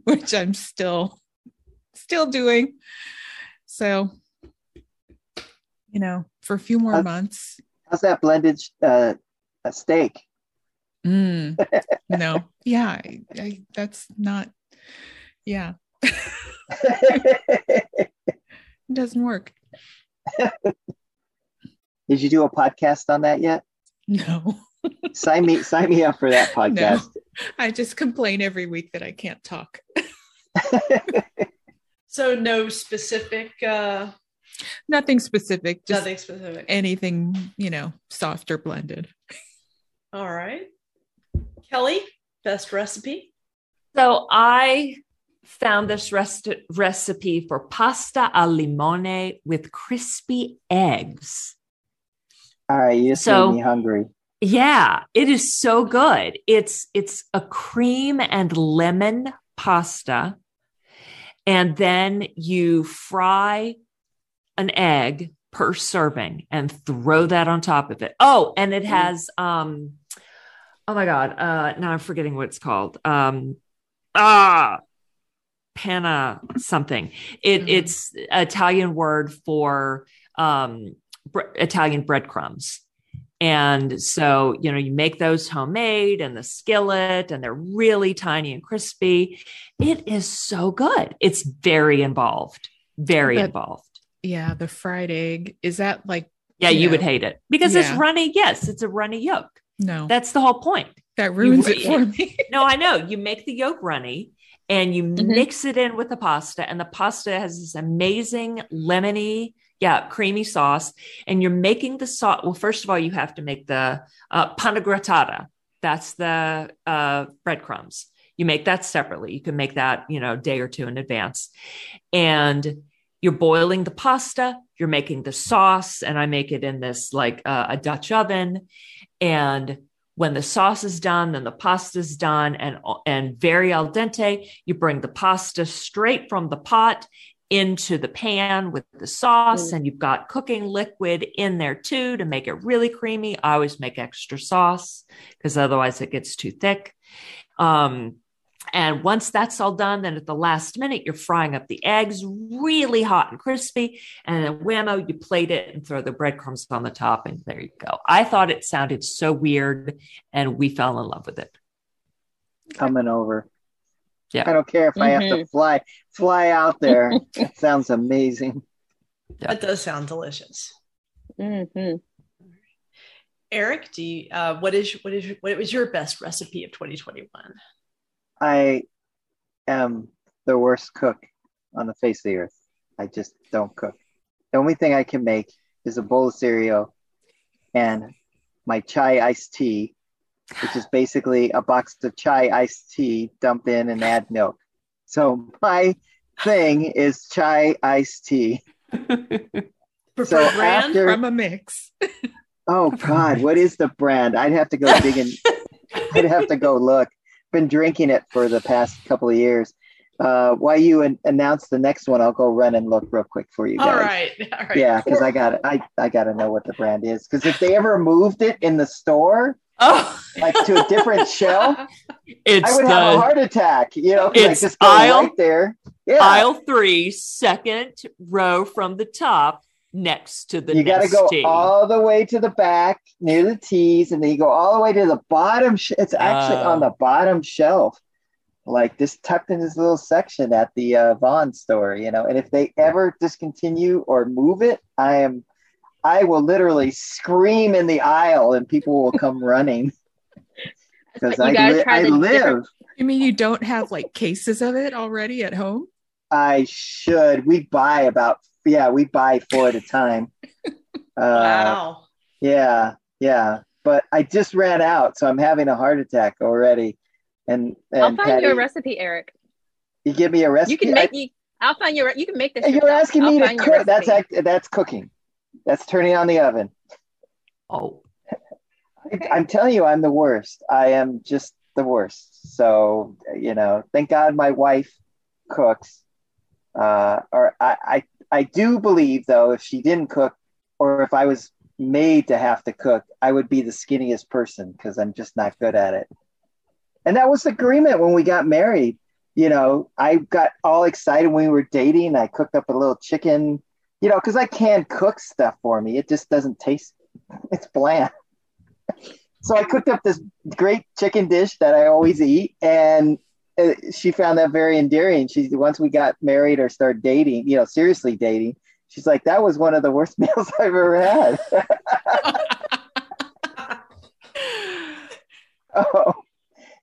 which I'm still doing, so you know, for a few more months. How's that blended a steak? No. Yeah, I that's not, yeah. It doesn't work. Did you do a podcast on that yet? No. Sign me up for that podcast. No, I just complain every week that I can't talk. So no specific, nothing specific. Just nothing specific. Anything, you know, soft or blended. All right. Kelly, best recipe. So I found this recipe for pasta al limone with crispy eggs. All right, you just made me hungry. Yeah, it is so good. It's a cream and lemon pasta, and then you fry an egg per serving and throw that on top of it. Oh, and it has oh my God, now I'm forgetting what it's called. Panna something. It's Italian word for Italian breadcrumbs. And so, you know, you make those homemade in the skillet, and they're really tiny and crispy. It is so good. It's very involved, involved. Yeah. The fried egg, is that like, yeah, you would hate it because it's runny. Yes. It's a runny yolk. No, that's the whole point. That ruins it for me. No, I know. You make the yolk runny and you mix it in with the pasta, and the pasta has this amazing lemony Yeah, creamy sauce. And you're making the sauce. Well, first of all, you have to make the panna grattata. That's the breadcrumbs. You make that separately. You can make that, you know, a day or two in advance. And you're boiling the pasta. You're making the sauce. And I make it in this like a Dutch oven. And when the sauce is done, then the pasta is done. And very al dente, you bring the pasta straight from the pot into the pan with the sauce, and you've got cooking liquid in there too to make it really creamy. I always make extra sauce because otherwise it gets too thick. And once that's all done, then at the last minute, you're frying up the eggs really hot and crispy, and then whammo, you plate it and throw the breadcrumbs on the top, and there you go. I thought it sounded so weird, and we fell in love with it. Coming over. Yeah. I don't care if I have to fly out there. It sounds amazing. Yeah. That does sound delicious. Mm-hmm. Eric, do you, what was your best recipe of 2021? I am the worst cook on the face of the earth. I just don't cook. The only thing I can make is a bowl of cereal and my chai iced tea, which is basically a box of chai iced tea dumped in and add milk. So my thing is chai iced tea. So brand from a mix. Oh God, what is the brand? I'd have to go dig in. I'd have to go look. Been drinking it for the past couple of years. While you announce the next one, I'll go run and look real quick for you guys. All right. Yeah, because I gotta know what the brand is. Because if they ever moved it in the store, like to a different shelf, I would have a heart attack. You know, it's like just aisle right there. Yeah. Aisle 3, second row from the top, next to the. You got to go all the way to the back near the teas, and then you go all the way to the bottom. It's actually on the bottom shelf, like just tucked in this little section at the Vaughn store. You know, and if they ever discontinue or move it, I will literally scream in the aisle and people will come running because I live. You mean you don't have like cases of it already at home? I should. We buy 4 at a time. Wow. Yeah. But I just ran out, so I'm having a heart attack already. And I'll find Patty, you a recipe, Eric. You give me a recipe. You can make. I'll find you. You can make this. You're asking me to cook. That's cooking. That's turning on the oven. Oh, okay. I'm telling you, I'm the worst. I am just the worst. So, you know, thank God my wife cooks. I do believe, though, if she didn't cook or if I was made to have to cook, I would be the skinniest person because I'm just not good at it. And that was the agreement when we got married. You know, I got all excited when we were dating. I cooked up a little chicken. You know, because I can cook stuff for me. It just doesn't taste, it's bland. So I cooked up this great chicken dish that I always eat. And she found that very endearing. Once we got married or started dating, you know, seriously dating, she's like, that was one of the worst meals I've ever had. Oh,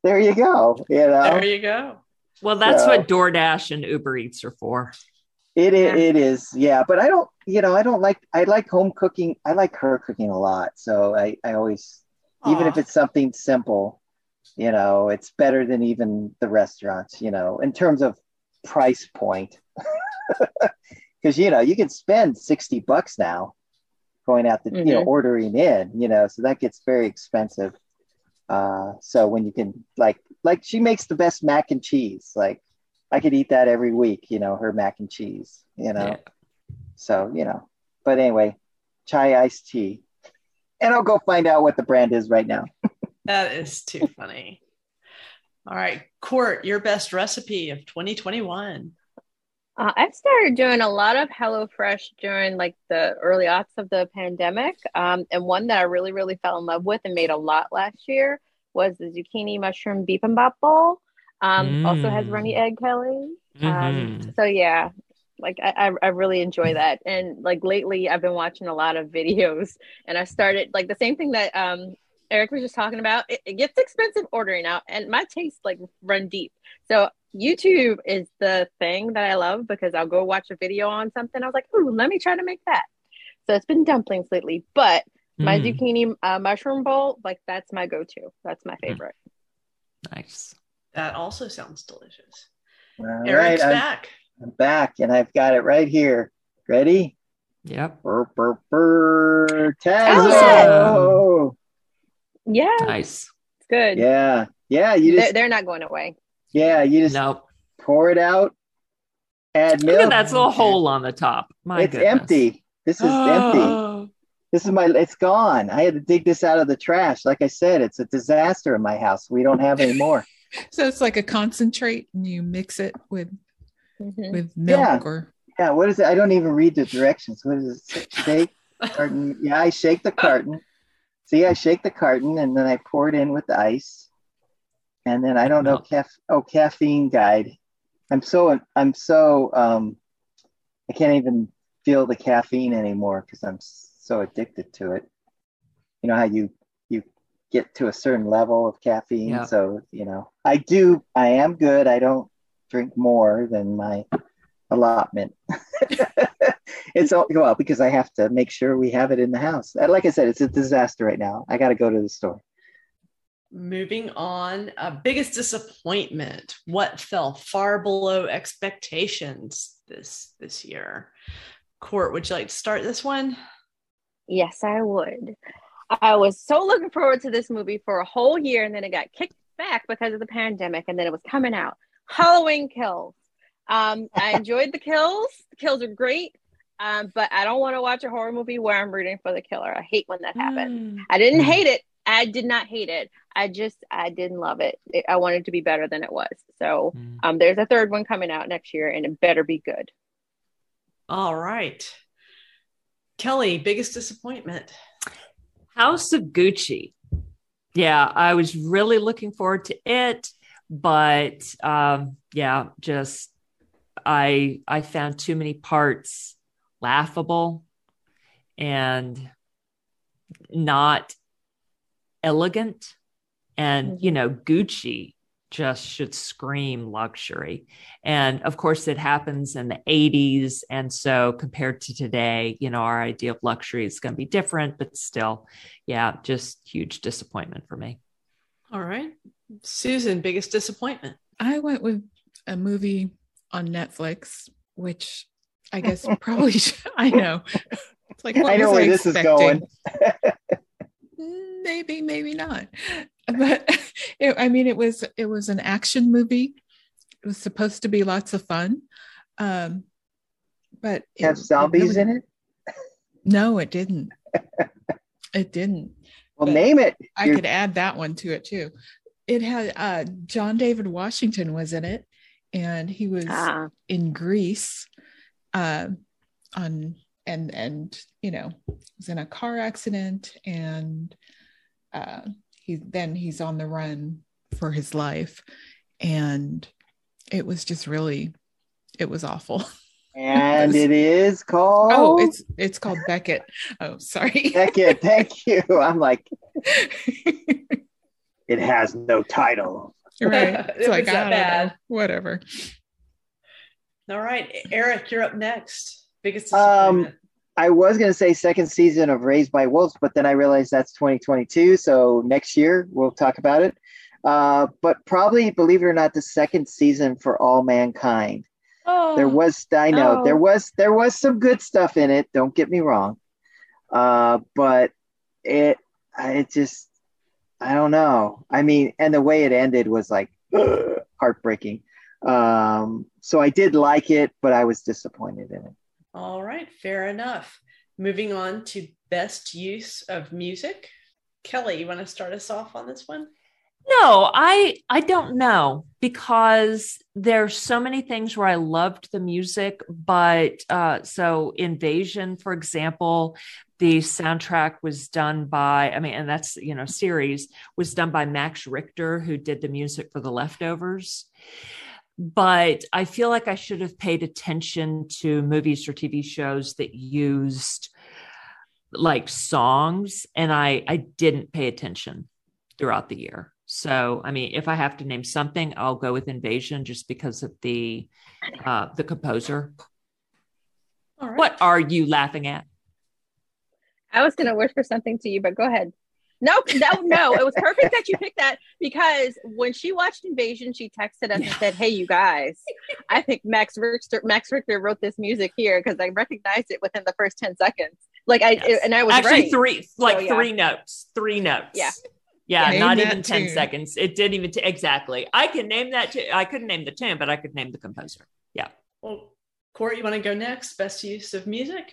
there you go. You know, there you go. Well, that's what DoorDash and Uber Eats are for. It is, yeah. But I don't, you know, I like home cooking. I like her cooking a lot. So I always, even if it's something simple, you know, it's better than even the restaurants, you know, in terms of price point. Because, you know, you can spend $60 now going out to, you know, ordering in, you know, so that gets very expensive. So when you can, like she makes the best mac and cheese, like, I could eat that every week, you know, her mac and cheese, you know. Yeah. So, you know, but anyway, chai iced tea. And I'll go find out what the brand is right now. That is too funny. All right, Court, your best recipe of 2021. I've started doing a lot of HelloFresh during like the early aughts of the pandemic. And one that I really, really fell in love with and made a lot last year was the zucchini mushroom bibimbap bowl. Also has runny egg, Kelly. So yeah, like I really enjoy that. And like lately I've been watching a lot of videos and I started like the same thing that Eric was just talking about. It gets expensive ordering out and my tastes like run deep. So YouTube is the thing that I love because I'll go watch a video on something. I was like, ooh, let me try to make that. So it's been dumplings lately, but my zucchini mushroom bowl, like that's my go-to. That's my favorite. Nice. That also sounds delicious. All Eric's right, back. I'm back and I've got it right here. Ready? Yep. Burr, burr, burr. Tazo. Yeah. Nice. It's good. Yeah. Yeah. You just, they're not going away. Yeah. You just pour it out. Add milk. Look at that little hole on the top. My goodness. It's empty. This is empty. This is it's gone. I had to dig this out of the trash. Like I said, it's a disaster in my house. We don't have any more. So it's like a concentrate and you mix it with milk or. Yeah. What is it? I don't even read the directions. What is it? Shake carton. Yeah. I shake the carton. See, I shake the carton and then I pour it in with the ice. And then I don't know. Caffeine guide. I'm so I can't even feel the caffeine anymore because I'm so addicted to it. You know how you get to a certain level of caffeine. Yeah. So, I am good. I don't drink more than my allotment. It's all because I have to make sure we have it in the house. Like I said, it's a disaster right now. I got to go to the store. Moving on, biggest disappointment. What fell far below expectations this year? Court, would you like to start this one? Yes, I would. I was so looking forward to this movie for a whole year, and then it got kicked back because of the pandemic, and then it was coming out. Halloween Kills. I enjoyed the kills. The kills are great, but I don't want to watch a horror movie where I'm rooting for the killer. I hate when that happens. I didn't hate it. I did not hate it. I didn't love it. I wanted it to be better than it was. So there's a third one coming out next year, and it better be good. All right. Kelly, biggest disappointment. House of Gucci. Yeah, I was really looking forward to it, but just I found too many parts laughable and not elegant. And, Gucci just should scream luxury. And of course it happens in the 80s. And so compared to today, our idea of luxury is going to be different, but still, just huge disappointment for me. All right. Susan, biggest disappointment. I went with a movie on Netflix, which I guess probably I know. It's like, what I know was where I this expecting? Is going. Maybe, maybe not. But it was an action movie. It was supposed to be lots of fun. But have zombies in it? No, it didn't. It didn't. Well, but name it. I could add that one to it too. It had John David Washington was in it, and he was in Greece, was in a car accident and. He's on the run for his life, and it was just really, it was awful. And it is called. Oh, it's called Beckett. Oh, sorry, Beckett. Thank you. I'm like, it has no title. Right. It's like that bad. Whatever. All right, Eric, you're up next. Biggest disappointment. I was going to say second season of Raised by Wolves, but then I realized that's 2022. So next year we'll talk about it. But probably, believe it or not, the second season for All Mankind. Oh, there was some good stuff in it. Don't get me wrong. But I don't know. I mean, and the way it ended was like heartbreaking. So I did like it, but I was disappointed in it. All right, fair enough. Moving on to best use of music. Kelly, you want to start us off on this one? No, I don't know, because there's so many things where I loved the music, but so Invasion, for example, the soundtrack was done by, and that's, series was done by Max Richter, who did the music for The Leftovers. But I feel like I should have paid attention to movies or TV shows that used like songs. And I didn't pay attention throughout the year. So, I mean, if I have to name something, I'll go with Invasion just because of the composer. All right. What are you laughing at? I was going to whisper something to you, but go ahead. No. It was perfect that you picked that, because when she watched Invasion, she texted us and said, "Hey, you guys, I think Max Richter wrote this music here because I recognized it within the first 10 seconds. Like I was actually right. Three notes. Yeah. Yeah, not even 10 tune. Seconds. It didn't even, exactly. I can name that too. I couldn't name the tune, but I could name the composer. Yeah. Well, Court, you want to go next? Best use of music?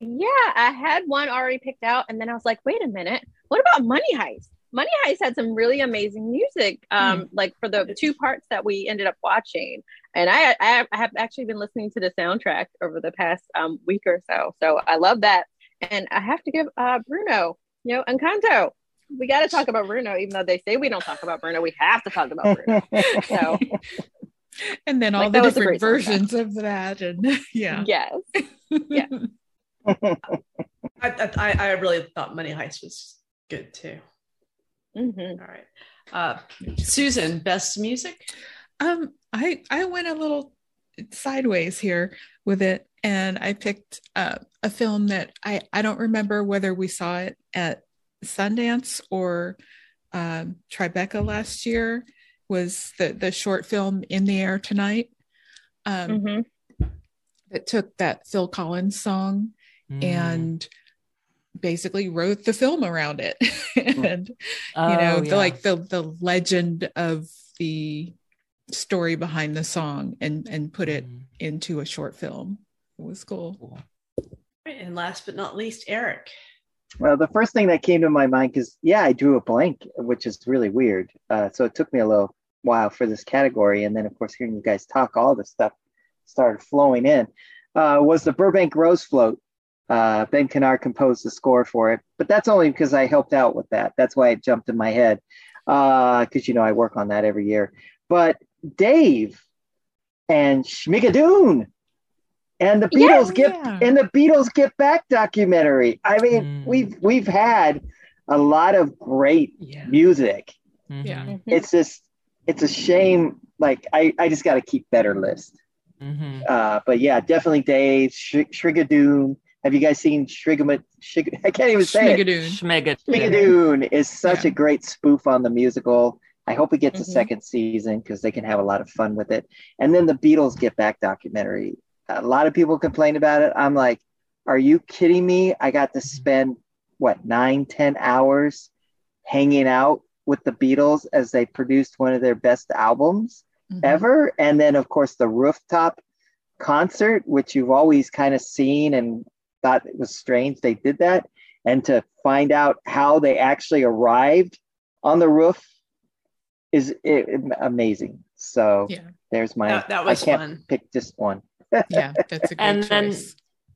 Yeah, I had one already picked out. And then I was like, wait a minute. What about Money Heist? Money Heist had some really amazing music, like for the two parts that we ended up watching. And I have actually been listening to the soundtrack over the past week or so. So I love that. And I have to give Bruno, Encanto. We got to talk about Bruno, even though they say we don't talk about Bruno. We have to talk about Bruno. So, and then all the different versions of that, and yeah. I really thought Money Heist was good too. Mm-hmm. All right, Susan, best music. I went a little sideways here with it, and I picked a film that I don't remember whether we saw it at Sundance or Tribeca last year, was the short film In the Air Tonight. It took that Phil Collins song and basically wrote the film around it. And the legend of the story behind the song, and put it into a short film. It was cool. And last but not least, Eric. Well, the first thing that came to my mind is, I drew a blank, which is really weird. So it took me a little while for this category. And then, of course, hearing you guys talk, all this stuff started flowing in. Was the Burbank Rose Float. Ben Kennard composed the score for it. But that's only because I helped out with that. That's why it jumped in my head. Because, I work on that every year. But Dave and Schmigadoon. And the Beatles Get Back documentary. I mean, we've had a lot of great music. Mm-hmm. Yeah, it's a shame. Like I just got to keep better list. Mm-hmm. But yeah, definitely Dave Schmigadoon. Have you guys seen I can't even say Schmigadoon. Schmigadoon is such a great spoof on the musical. I hope it gets a second season because they can have a lot of fun with it. And then the Beatles Get Back documentary. A lot of people complain about it. I'm like, are you kidding me? I got to spend 9-10 hours hanging out with the Beatles as they produced one of their best albums ever. And then, of course, the rooftop concert, which you've always kind of seen and thought it was strange they did that. And to find out how they actually arrived on the roof is amazing. So there's my, that was I can't fun. Pick just one. Yeah, that's a good choice. And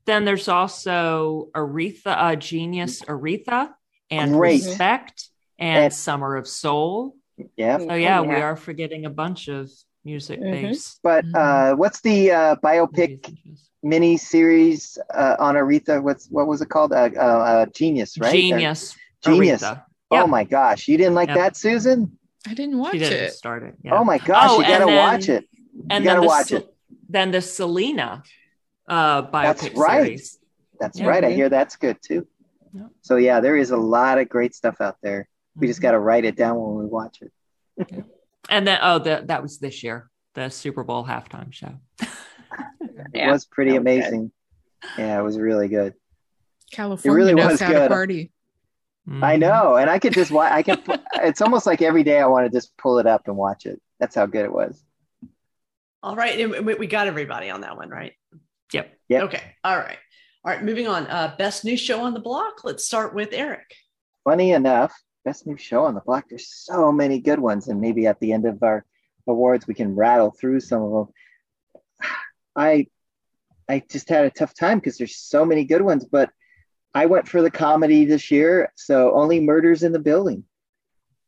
then there's also Aretha, Genius Aretha, and Respect, and Summer of Soul. Yeah. So we are forgetting a bunch of music based. But what's the biopic mini series on Aretha? What was it called? Genius, right? Genius. Aretha. Oh my gosh, you didn't like that, Susan? I didn't watch it. Start it. Yeah. Oh my gosh, you gotta watch it. You gotta watch it. Than the Selena biopic series. That's right. I hear that's good too. Yeah. So there is a lot of great stuff out there. We just got to write it down when we watch it. And then that was this year, the Super Bowl halftime show. It was pretty amazing. Good. Yeah, it was really good. California really knows how to party. I know, and I could just watch. It's almost like every day I want to just pull it up and watch it. That's how good it was. All right. We got everybody on that one, right? Yep. Okay. All right. Moving on. Best new show on the block. Let's start with Eric. Funny enough, best new show on the block. There's so many good ones. And maybe at the end of our awards, we can rattle through some of them. I just had a tough time because there's so many good ones, but I went for the comedy this year. So Only Murders in the Building.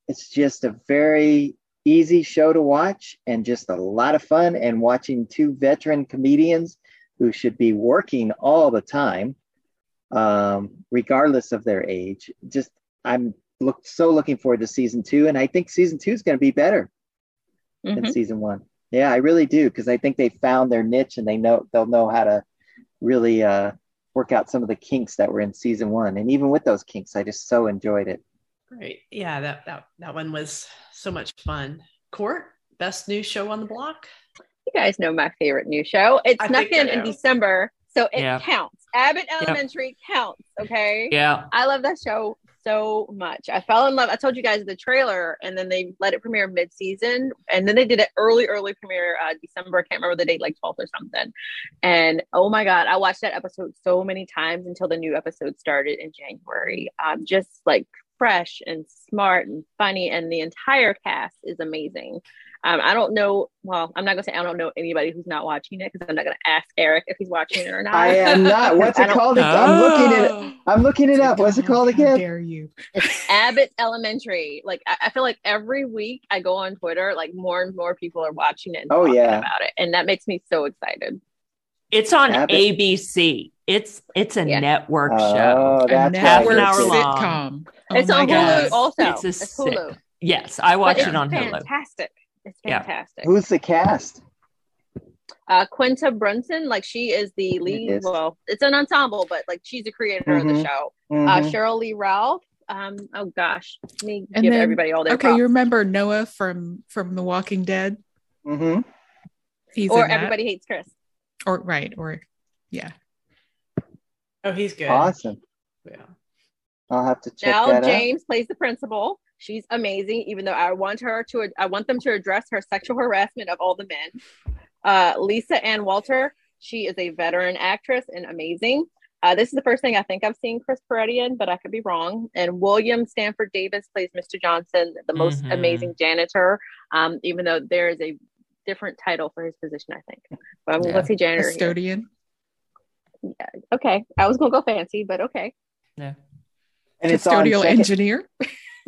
It's just a very easy show to watch and just a lot of fun, and watching two veteran comedians who should be working all the time regardless of their age. Just I'm looking forward to season two. And I think season two is going to be better than season one. Yeah, I really do. Because I think they found their niche and they'll know how to really work out some of the kinks that were in season one. And even with those kinks, I just so enjoyed it. Great. Yeah, that one was so much fun. Court, best new show on the block. You guys know my favorite new show. It snuck in December, so it counts. Abbott Elementary counts, okay? Yeah. I love that show so much. I fell in love. I told you guys the trailer, and then they let it premiere mid-season, and then they did an early premiere December. I can't remember the date, like 12th or something. And oh my God, I watched that episode so many times until the new episode started in January. Just like fresh and smart and funny, and the entire cast is amazing. I don't know. Well, I'm not gonna say I don't know anybody who's not watching it, because I'm not gonna ask Eric if he's watching it or not. I am not. What's it called? I'm looking it up. What's it called again? How dare you? It's Abbott Elementary. Like I feel like every week I go on Twitter, like more and more people are watching it and talking about it, and that makes me so excited. It's on ABC. It's a network show. Oh, that's half an hour long. It's on Hulu also. It's Hulu. Yes, I watch it on Hulu. Fantastic. It's fantastic. Yeah. Who's the cast? Quinta Brunson, like she is the lead. Well, it's an ensemble, but like she's the creator of the show. Mm-hmm. Cheryl Lee Ralph. Oh gosh, let me give everybody all their props. You remember Noah from The Walking Dead? Mm-hmm. He's or Everybody Hates Chris. Or right, or yeah. Oh, he's good. Awesome. Yeah, I'll have to check that out. Now James plays the principal. She's amazing, even though I want them to address her sexual harassment of all the men. Lisa Ann Walter, she is a veteran actress and amazing. This is the first thing I think I've seen Chris Peretti in, but I could be wrong. And William Stanford Davis plays Mr. Johnson, the most amazing janitor, even though there is a different title for his position, I think. But I'm going to say janitor. Custodian. Here. Yeah, okay. I was going to go fancy, but okay. Yeah. And custodial engineer.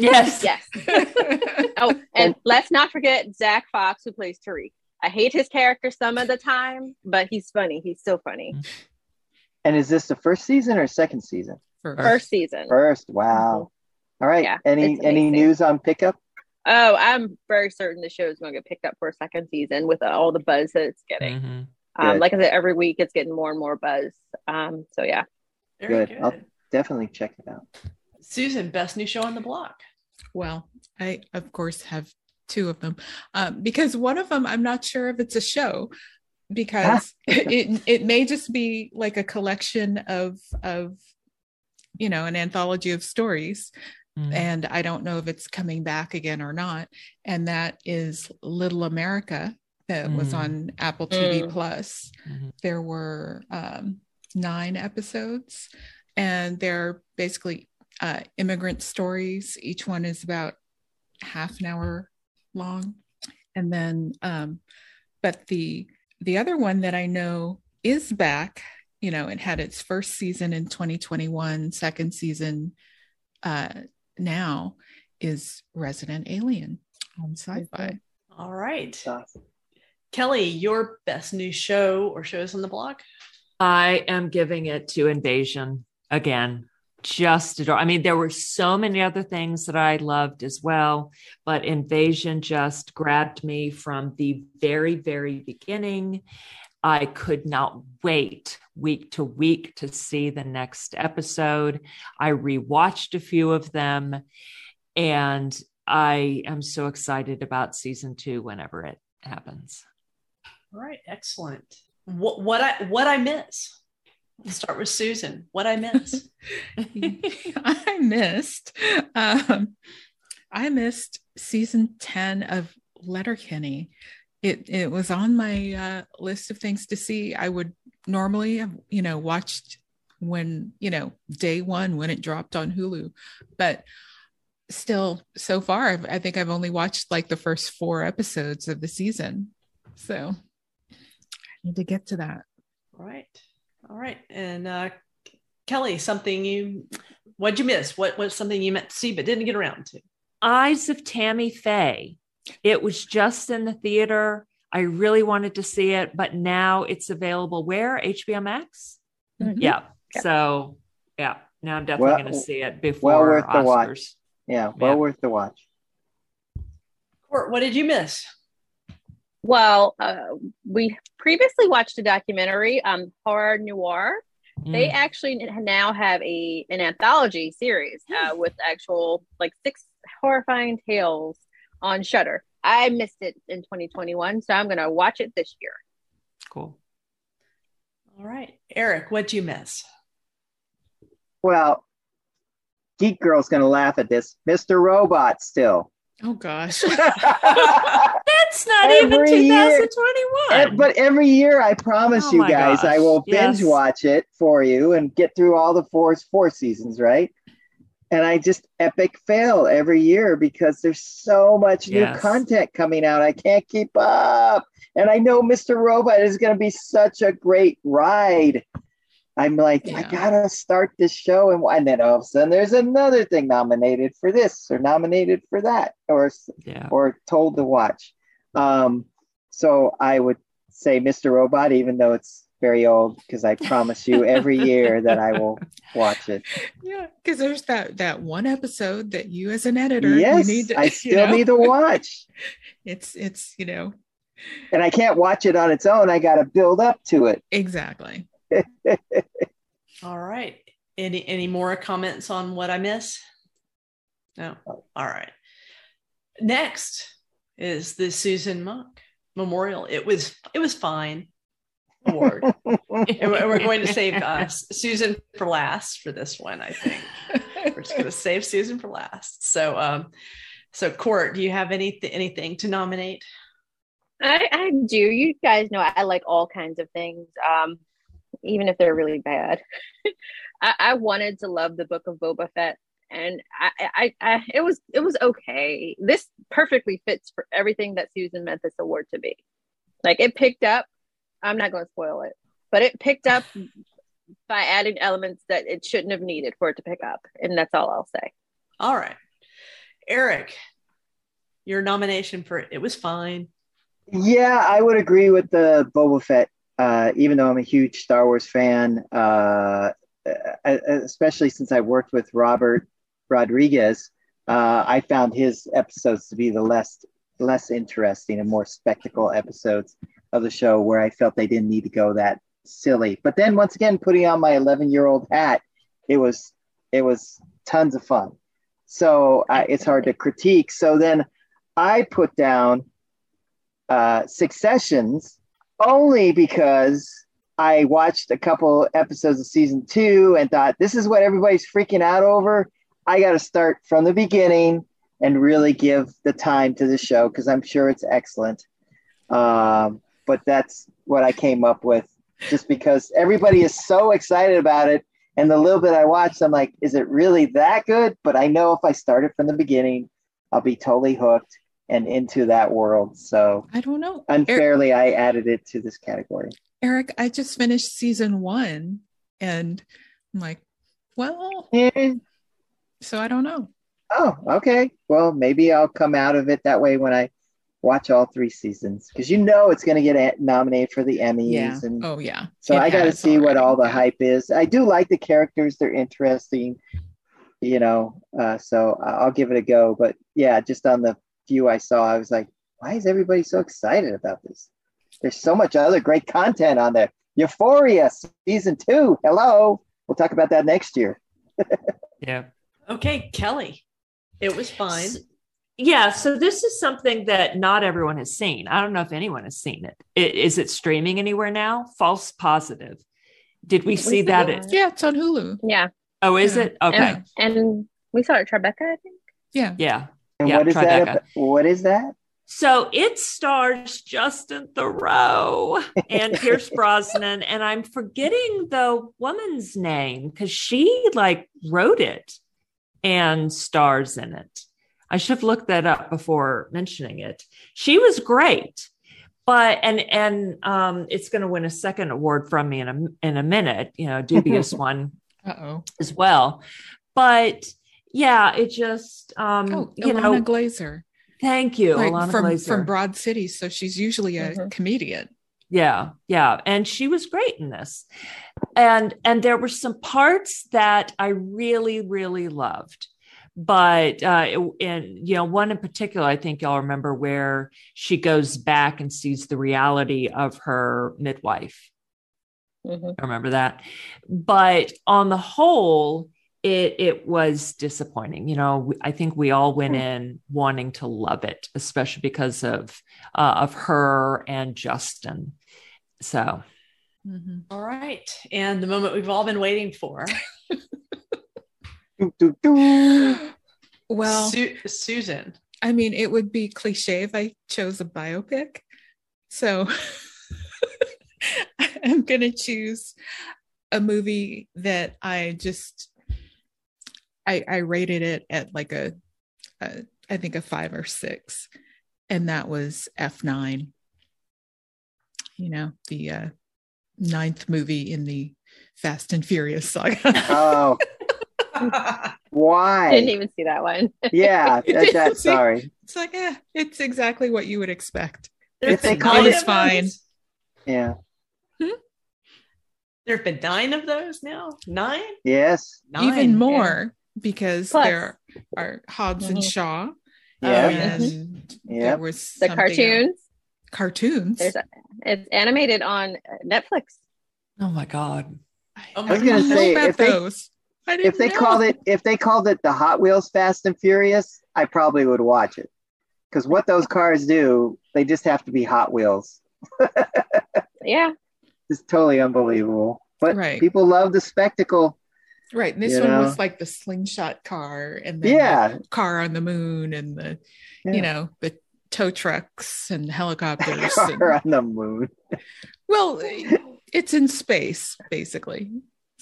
Yes. Oh, and let's not forget Zach Fox, who plays Tariq. I hate his character some of the time, but he's funny. He's so funny. And is this the first season or second season? First season. First. Wow. All right. Yeah, any news on pickup? Oh, I'm very certain the show is going to get picked up for a second season with all the buzz that it's getting. Mm-hmm. Like I said, every week it's getting more and more buzz. So yeah. Very good. I'll definitely check it out. Susan, best new show on the block. Well, I, of course, have two of them because one of them, I'm not sure if it's a show because it may just be like a collection of, you know, an anthology of stories. Mm-hmm. And I don't know if it's coming back again or not. And that is Little America that was on Apple TV Plus. Mm-hmm. There were 9 episodes and they're basically immigrant stories. Each one is about half an hour long. And then, but the other one that I know is back, you know, it had its first season in 2021, second season now is Resident Alien on Sci-Fi. All right. Awesome. Kelly, your best new show or shows on the block? I am giving it to Invasion again. Just adore. I mean, there were so many other things that I loved as well, but Invasion just grabbed me from the very, very beginning. I could not wait week to week to see the next episode. I rewatched a few of them, and I am so excited about season 2 whenever it happens. All right, excellent. What I miss? We'll start with Susan. What I miss? I missed season 10 of Letterkenny. It was on my list of things to see. I would normally have, you know, watched when, you know, day one when it dropped on Hulu, but still so far, I think I've only watched like the first 4 episodes of the season. So I need to get to that. Right. All right. And Kelly, what'd you miss? What was something you meant to see but didn't get around to? Eyes of Tammy Faye. It was just in the theater. I really wanted to see it, but now it's available where? HBO Max? Mm-hmm. Yeah. So, yeah. Now I'm definitely going to see it before Oscars. Yeah, well worth the watch. Court, what did you miss? Well, we previously watched a documentary, Horror Noir. They actually now have an anthology series with actual, like, 6 horrifying tales on Shudder. I missed it in 2021, so I'm going to watch it this year. Cool. All right. Eric, what'd you miss? Well, Geek Girl's going to laugh at this. Mr. Robot still. Oh, gosh. That's not every even 2021. Year, but every year, I promise you guys, gosh. I will binge watch it for you and get through all the four seasons, right? And I just epic fail every year because there's so much new content coming out. I can't keep up. And I know Mr. Robot is going to be such a great ride. I'm like, I got to start this show. And then all of a sudden there's another thing nominated for this or nominated for that or told to watch. So I would say Mr. Robot, even though it's very old, because I promise you every year that I will watch it. Yeah, because there's that one episode that you as an editor need to watch. It's you know. And I can't watch it on its own. I got to build up to it. Exactly. All right. Any more comments on what I miss? No. All right. Next is the Susan Monk Memorial. It was fine award. And we're going to save Susan for last for this one, I think. We're just going to save Susan for last. So, so Court, do you have anything to nominate? I do. You guys know I like all kinds of things, even if they're really bad. I wanted to love the Book of Boba Fett, and it was okay. This perfectly fits for everything that Susan meant this award to be. Like, it picked up. I'm not going to spoil it, but it picked up by adding elements that it shouldn't have needed for it to pick up, and that's all I'll say. All right, Eric, your nomination for it was fine. Yeah, I would agree with the Boba Fett, even though I'm a huge Star Wars fan, especially since I worked with Robert Rodriguez. I found his episodes to be the less interesting and more spectacle episodes of the show, where I felt they didn't need to go that silly. But then once again, putting on my 11-year-old hat, it was tons of fun. So it's hard to critique. So then I put down Successions, only because I watched a couple episodes of season 2 and thought, this is what everybody's freaking out over. I got to start from the beginning and really give the time to the show, because I'm sure it's excellent. But that's what I came up with, just because everybody is so excited about it. And the little bit I watched, I'm like, is it really that good? But I know if I start it from the beginning, I'll be totally hooked and into that world. So I don't know. Unfairly, Eric, I added it to this category. Eric, I just finished season 1, and I'm like, well, so I don't know. Oh, okay. Well, maybe I'll come out of it that way when I watch all 3 seasons, because it's going to get nominated for the Emmys. Yeah. And so I got to see what all the hype is. I do like the characters. They're interesting, so I'll give it a go. But yeah, just on the few I saw, I was like, why is everybody so excited about this? There's so much other great content on there. Euphoria season 2. Hello. We'll talk about that next year. Yeah. Okay. Kelly, it was fine. Yeah, so this is something that not everyone has seen. I don't know if anyone has seen it. Is it streaming anywhere now? False Positive. Did we see that? Yeah, it's on Hulu. Yeah. Oh, is it? Okay. And we saw it at Tribeca, I think. Yeah. Yeah. And what is Tribeca. That? What is that? So it stars Justin Theroux and Pierce Brosnan. And I'm forgetting the woman's name, because she wrote it and stars in it. I should have looked that up before mentioning it. She was great, but it's going to win a second award from me in a minute, dubious one as well. But yeah, it just Alana Glazer. Thank you, Alana Glazer from Broad City. So she's usually a comedian. Yeah, and she was great in this, and there were some parts that I really, really loved. But, and, you know, one in particular, I think y'all remember, where she goes back and sees the reality of her midwife. Mm-hmm. I remember that. But on the whole, it was disappointing. You know, I think we all went in wanting to love it, especially because of her and Justin. So. Mm-hmm. All right. And the moment we've all been waiting for. Well, Susan, I mean, it would be cliche if I chose a biopic, so I'm gonna choose a movie that I just I rated it at like a I think a 5 or 6, and that was F9, you know, the 9th movie in the Fast and Furious saga. Oh. Why? I didn't even see that one. Yeah, that's sorry. It's like, it's exactly what you would expect. If they call it fine. Yeah. Hmm? There have been 9 of those now. 9? Yes. 9, even more, yeah. Because plus, there are Hobbs and Shaw. Yeah. And there was the cartoons. Cartoons. It's animated on Netflix. Oh my God. I was going to say, if those. If they called it the Hot Wheels Fast and Furious, I probably would watch it, because what those cars do, they just have to be Hot Wheels. Yeah, it's totally unbelievable. But people love the spectacle. Right, and this one was like the slingshot car, and then the car on the moon, and the you know, the tow trucks and helicopters. Car on the moon. Well, it's in space basically.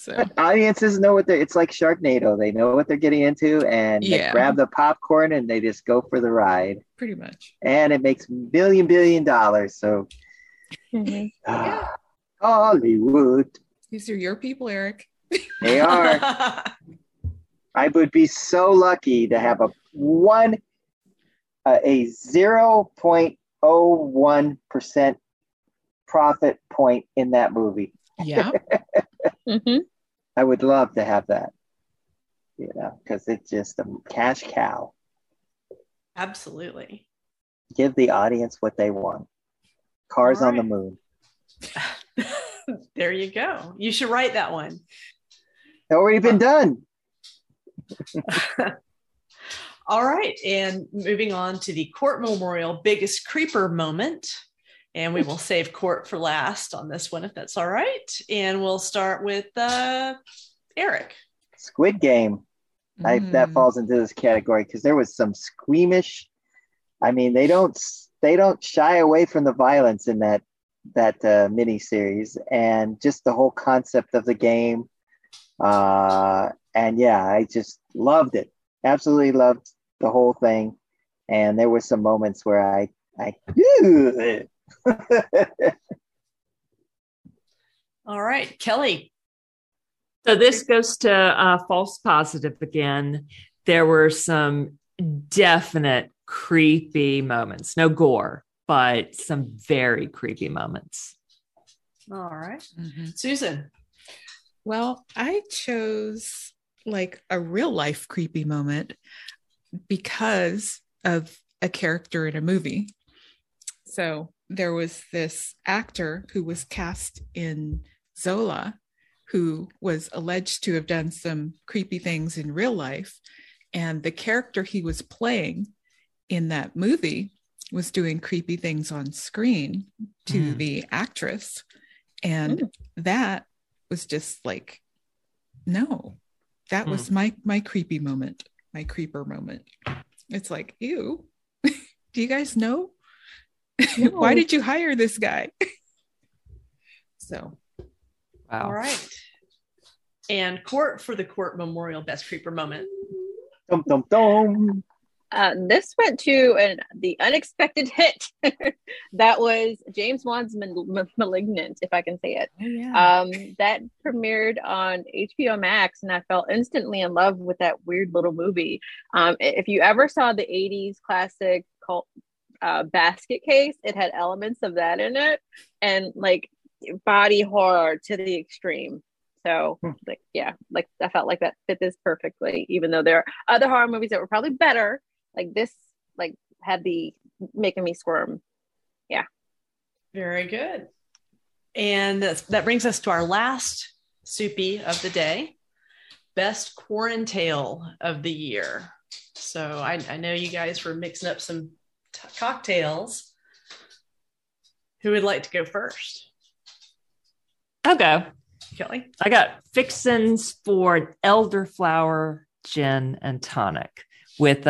So. But audiences know what it's like Sharknado. They know what they're getting into, and they grab the popcorn and they just go for the ride. Pretty much. And it makes billion dollars. So Hollywood. These are your people, Eric. They are. I would be so lucky to have a 0.01% profit point in that movie. Yeah. Mm-hmm. I would love to have that, you know, because it's just a cash cow. Absolutely. Give the audience what they want. Cars on the moon. There you go. You should write that one. Already been done. All right. And moving on to the court memorial, biggest creeper moment. And we will save court for last on this one, if that's all right. And we'll start with Eric. Squid Game. That falls into this category because there was some squeamish. I mean, they don't shy away from the violence in that miniseries, and just the whole concept of the game. And I just loved it. Absolutely loved the whole thing. And there were some moments where I All right, Kelly. So this goes to false positive again. There were some definite creepy moments. No gore, but some very creepy moments. All right. Mm-hmm. Susan. Well, I chose like a real life creepy moment because of a character in a movie. So there was this actor who was cast in Zola, who was alleged to have done some creepy things in real life. And the character he was playing in that movie was doing creepy things on screen to the actress. And that was just like, no, that was my creepy moment, my creeper moment. It's like, ew, do you guys know? No. Why did you hire this guy? So, wow. All right. And court for the court memorial best creeper moment. Dum, dum, dum. This went to the unexpected hit. That was James Wan's Malignant, if I can say it. Oh, yeah. That premiered on HBO Max, and I fell instantly in love with that weird little movie. If you ever saw the 80s classic cult Basket Case, it had elements of that in it, and like body horror to the extreme. So like, yeah, like I felt like that fit this perfectly, even though there are other horror movies that were probably better. Like this, like had the making me squirm. Yeah. Very good. And that brings us to our last soupy of the day. Best quarantale of the year. So I know you guys were mixing up some cocktails. Who would like to go first? I'll go. Kelly? I got fixins for elderflower gin and tonic with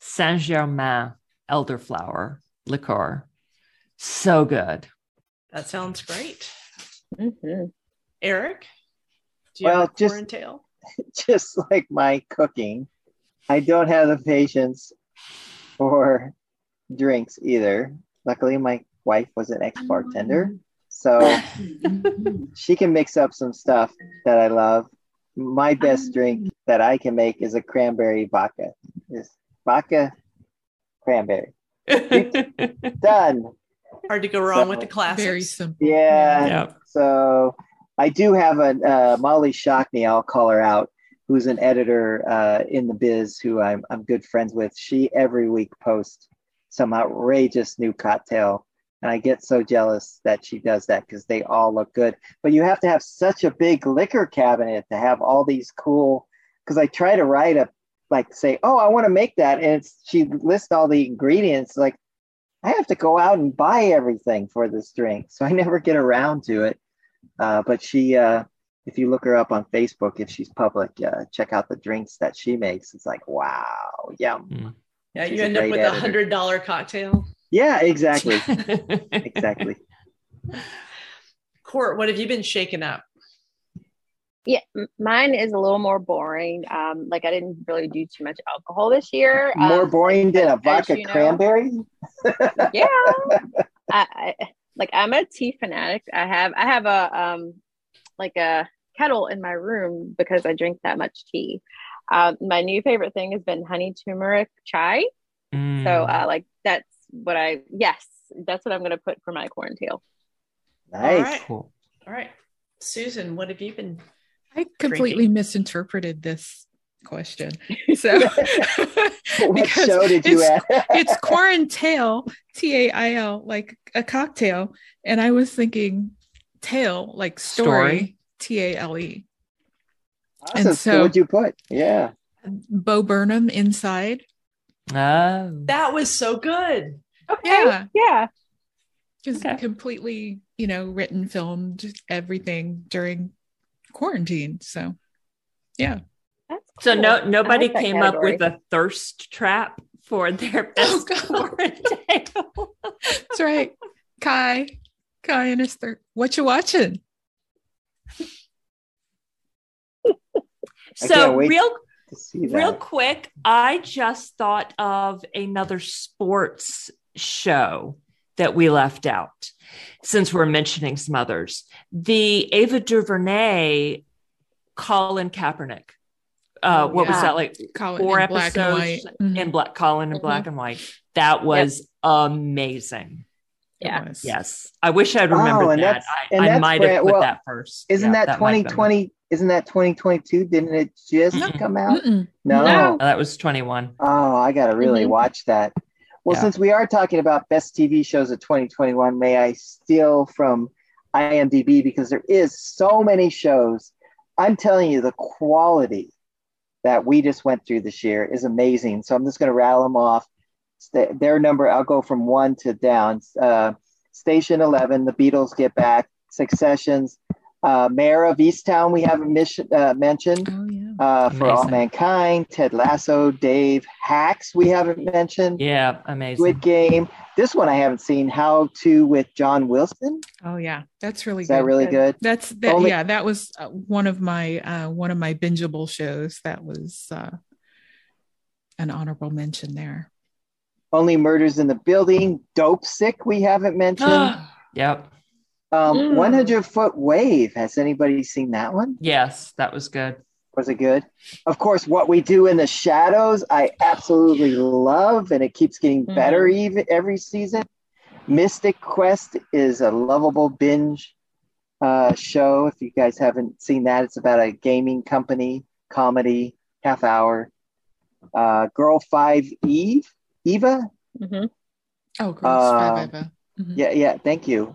Saint-Germain elderflower liqueur. So good. That sounds great. Mm-hmm. Eric? Do you have a quarantale? Just like my cooking, I don't have the patience for drinks either. Luckily, my wife was an ex-bartender, so she can mix up some stuff that I love. My best drink that I can make is a cranberry vodka. It's vodka cranberry. Done. Hard to go wrong with the classics. Very simple. Yeah. Yep. So I do have a Molly Shockney, I'll call her out, who's an editor in the biz who I'm good friends with. She every week posts some outrageous new cocktail. And I get so jealous that she does that because they all look good. But you have to have such a big liquor cabinet to have all these cool, because I try to write up, like say, oh, I want to make that. And she lists all the ingredients. Like I have to go out and buy everything for this drink. So I never get around to it. But she, if you look her up on Facebook, if she's public, check out the drinks that she makes. It's like, wow, yum. Mm. Yeah, she's you end up with a $100 cocktail. Yeah, exactly. Exactly. Court, what have you been shaking up? Yeah, mine is a little more boring. Like I didn't really do too much alcohol this year. More boring than a vodka cranberry? Yeah. I'm a tea fanatic. I have a like a kettle in my room because I drink that much tea. My new favorite thing has been honey turmeric chai. Mm. So like that's what that's what I'm going to put for my quarantale. Nice. All right. Cool. All right. Susan, what have you been drinking? Misinterpreted this question. So what show did you ask? It's quarantale, T-A-I-L, like a cocktail. And I was thinking tale, like story. T-A-L-E. Awesome. And so what'd you put? Yeah. Bo Burnham Inside. Oh. That was so good. Okay. Yeah. Yeah. Just completely, written, filmed, everything during quarantine. So yeah. That's cool. So nobody came up with a thirst trap for their best quarantine. That's right. Kai and his thirst. What you watching? So real quick, I just thought of another sports show that we left out since we're mentioning some others. The Ava DuVernay, Colin Kaepernick. Was that like? Colin 4 episodes black and white. Mm-hmm. Colin in black and white. That was amazing. Yeah. Yes. I wish I'd remembered that. I might have put that first. Isn't that 2020? Isn't that 2022? Didn't it just come out? Mm-mm. No, that was 21. Oh, I got to really watch that. Well, since we are talking about best TV shows of 2021, may I steal from IMDb because there is so many shows. I'm telling you, the quality that we just went through this year is amazing. So I'm just going to rattle them off. Their number, I'll go from 1 to down. Station 11, The Beatles Get Back, Successions, Mayor of Easttown, we haven't mentioned. Oh, yeah. For All Mankind, Ted Lasso, Dave, Hacks, we haven't mentioned. Yeah, amazing. Squid Game. This one I haven't seen. How to with John Wilson. Oh yeah, that's really good. Is that really good? That's that. Only, that was one of my bingeable shows. That was an honorable mention there. Only Murders in the Building, Dope Sick, we haven't mentioned. Yep. 100-Foot Wave. Has anybody seen that one? Yes, that was good. Was it good? Of course, What We Do in the Shadows, I absolutely love, and it keeps getting better even every season. Mystic Quest is a lovable binge show. If you guys haven't seen that, it's about a gaming company, comedy, half hour. Girl 5 Eve, Eva? Mm-hmm. Oh, Girl 5 Eva. Mm-hmm. Yeah, thank you.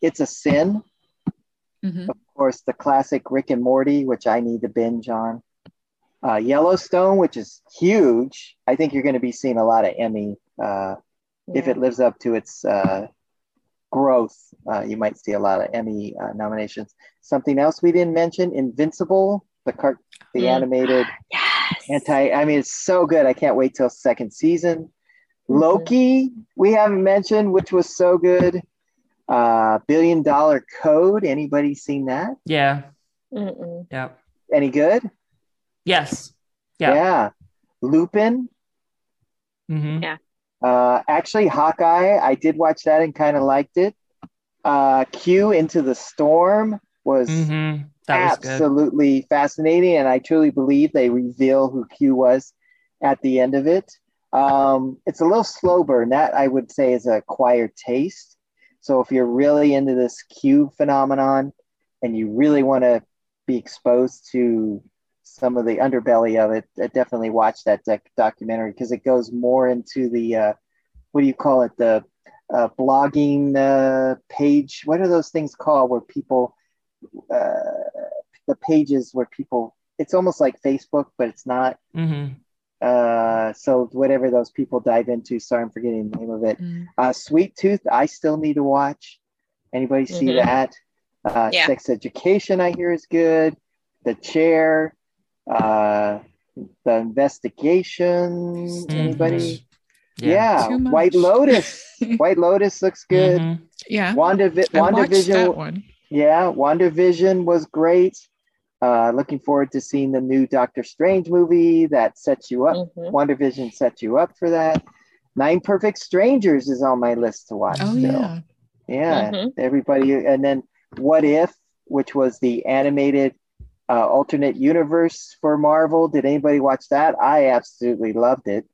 It's a Sin. Mm-hmm. Of course, the classic Rick and Morty, which I need to binge on. Yellowstone, which is huge. I think you're going to be seeing a lot of Emmy. If it lives up to its growth, you might see a lot of Emmy nominations. Something else we didn't mention, Invincible, the animated it's so good. I can't wait till second season. Loki, we haven't mentioned, which was so good. $1 Billion Code. Anybody seen that? Yeah. Mm-mm. Yeah. Any good? Yes. Yeah. Yeah. Lupin. Mm-hmm. Yeah. Actually, Hawkeye. I did watch that and kind of liked it. Q Into the Storm was absolutely fascinating, and I truly believe they reveal who Q was at the end of it. It's a little slow burn. That I would say is an acquired taste. So if you're really into this Q phenomenon and you really want to be exposed to some of the underbelly of it, I definitely watch that documentary, because it goes more into the blogging page. What are those things called where people the pages where people, it's almost like Facebook, but it's not. Mm-hmm. So whatever those people dive into, sorry, I'm forgetting the name of it. Mm-hmm. Sweet Tooth, I still need to watch. Anybody see that? Sex Education, I hear, is good. The Chair, The Investigation, anybody? Yeah. White Lotus. White Lotus looks good. Mm-hmm. Yeah. WandaVision. That one. Yeah, WandaVision was great. Looking forward to seeing the new Doctor Strange movie that sets you up. Mm-hmm. WandaVision sets you up for that. 9 Perfect Strangers is on my list to watch. Oh, still. Yeah. Mm-hmm. Everybody. And then What If, which was the animated alternate universe for Marvel. Did anybody watch that? I absolutely loved it.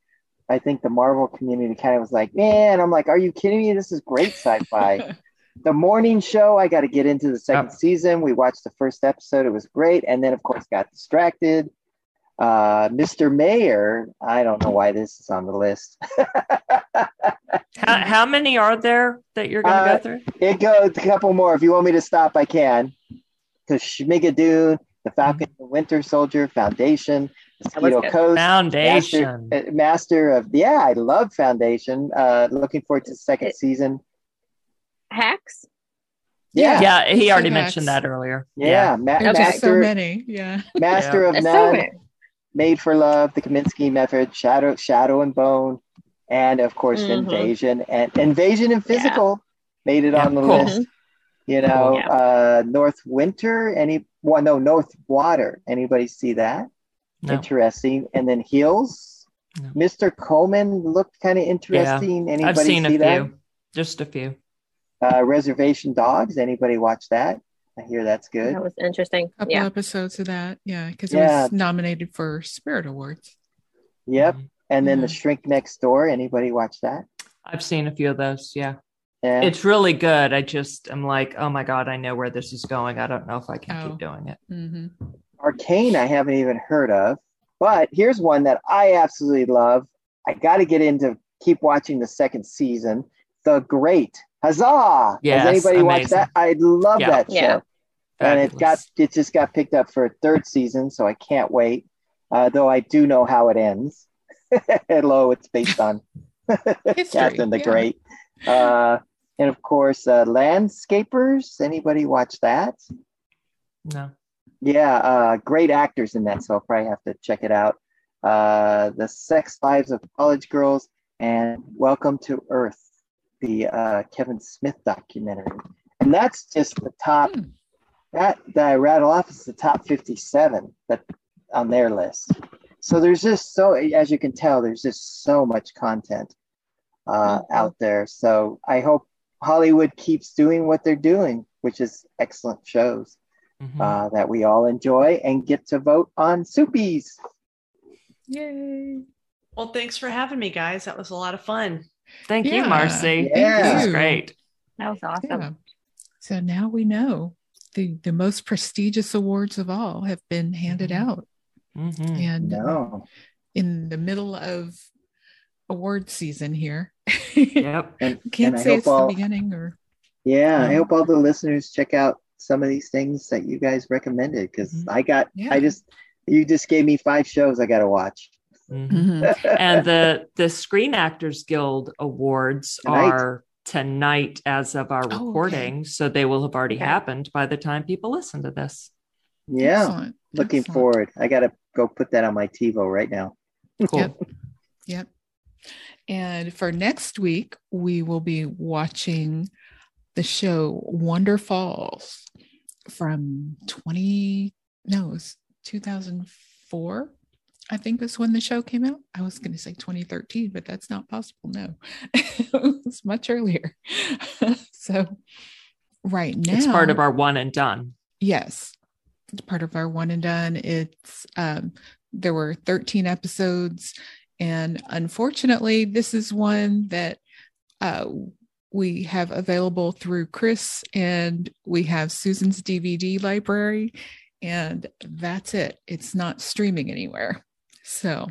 I think the Marvel community kind of was like, man, I'm like, are you kidding me? This is great sci-fi. The Morning Show, I got to get into the second season. We watched the first episode. It was great. And then, of course, got distracted. Mr. Mayor, I don't know why this is on the list. How many are there that you're going to go through? It goes a couple more. If you want me to stop, I can. Because Schmigadoon, The Falcon, The Winter Soldier, Foundation, Mosquito Coast, Foundation, Master of I love Foundation. Looking forward to the second season. Hacks. Yeah, he already mentioned that earlier. Yeah, so many. Yeah, Master of None, so Made for Love, The Kaminsky Method, Shadow and Bone, and of course Invasion and Physical made it on the list. Mm-hmm. You know, Northwater, Northwater. Anybody see that? No. Interesting. And then Heels. No. Mr. Coleman looked kind of interesting. Yeah. Anybody I've seen see a that? Few. Just a few. Reservation Dogs. Anybody watch that? I hear that's good. That was interesting. A couple episodes of that. Yeah, because it was nominated for Spirit Awards. Yep. And then The Shrink Next Door. Anybody watch that? I've seen a few of those. Yeah. Yeah. It's really good. I just am like, oh my God, I know where this is going. I don't know if I can keep doing it. Mm-hmm. Arcane, I haven't even heard of, but here's one that I absolutely love. I got to get into keep watching the second season. The Great. Huzzah! Yes, has anybody watched that? I love that show. Yeah. And it just got picked up for a third season, so I can't wait. Though I do know how it ends. Hello, it's based on Catherine the Great. And of course, Landscapers. Anybody watch that? No. Yeah, great actors in that, so I'll probably have to check it out. The Sex Lives of College Girls and Welcome to Earth, the Kevin Smith documentary. And that's just the top that I rattle off is the top 57 that on their list. So there's just as you can tell, there's just so much content out there. So I hope Hollywood keeps doing what they're doing, which is excellent shows that we all enjoy and get to vote on Soupies. Yay. Well, thanks for having me, guys. That was a lot of fun. Thank you, Marcy. Yeah. This is great. That was awesome. Yeah. So now we know the most prestigious awards of all have been handed out. Mm-hmm. And in the middle of award season here. Yep. Can't say it's the beginning or. Yeah. I hope all the listeners check out some of these things that you guys recommended, because you just gave me 5 shows I got to watch. Mm-hmm. And the Screen Actors Guild Awards are tonight as of our recording. So they will have already happened by the time people listen to this. Yeah. Excellent. Looking forward. I got to go put that on my TiVo right now. Cool. Yep. And for next week, we will be watching the show Wonder Falls from 2004. I think that's when the show came out. I was going to say 2013, but that's not possible. No, it's much earlier. So right now. It's part of our one and done. Yes. It's part of our one and done. It's there were 13 episodes. And unfortunately, this is one that we have available through Chris, and we have Susan's DVD library. And that's it. It's not streaming anywhere. So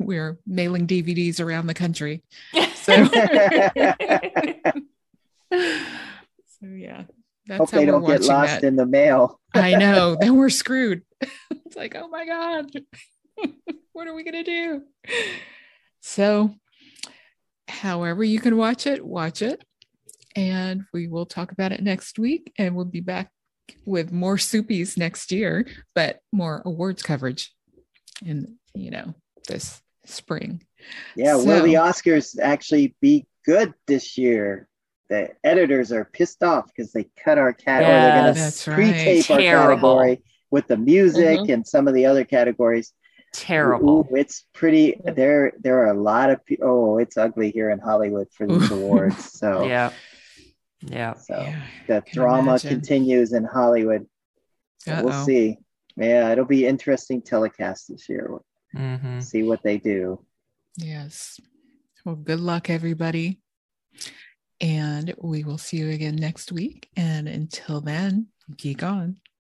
we're mailing DVDs around the country. So, that's hope how they don't get lost in the mail. I know. Then we're screwed. It's like, oh my God, what are we going to do? So however you can watch it. And we will talk about it next week, and we'll be back with more soupies next year, but more awards coverage in, this spring. Yeah. So, will the Oscars actually be good this year? The editors are pissed off because they cut our category. They're going to pre-tape our category with the music and some of the other categories. Terrible. Ooh, it's pretty, there are a lot of people. Oh, it's ugly here in Hollywood for these awards. So the drama continues in Hollywood. So we'll see. Yeah, it'll be interesting telecast this year. Mm-hmm. See what they do. Yes. Well, good luck, everybody. And we will see you again next week. And until then, geek on.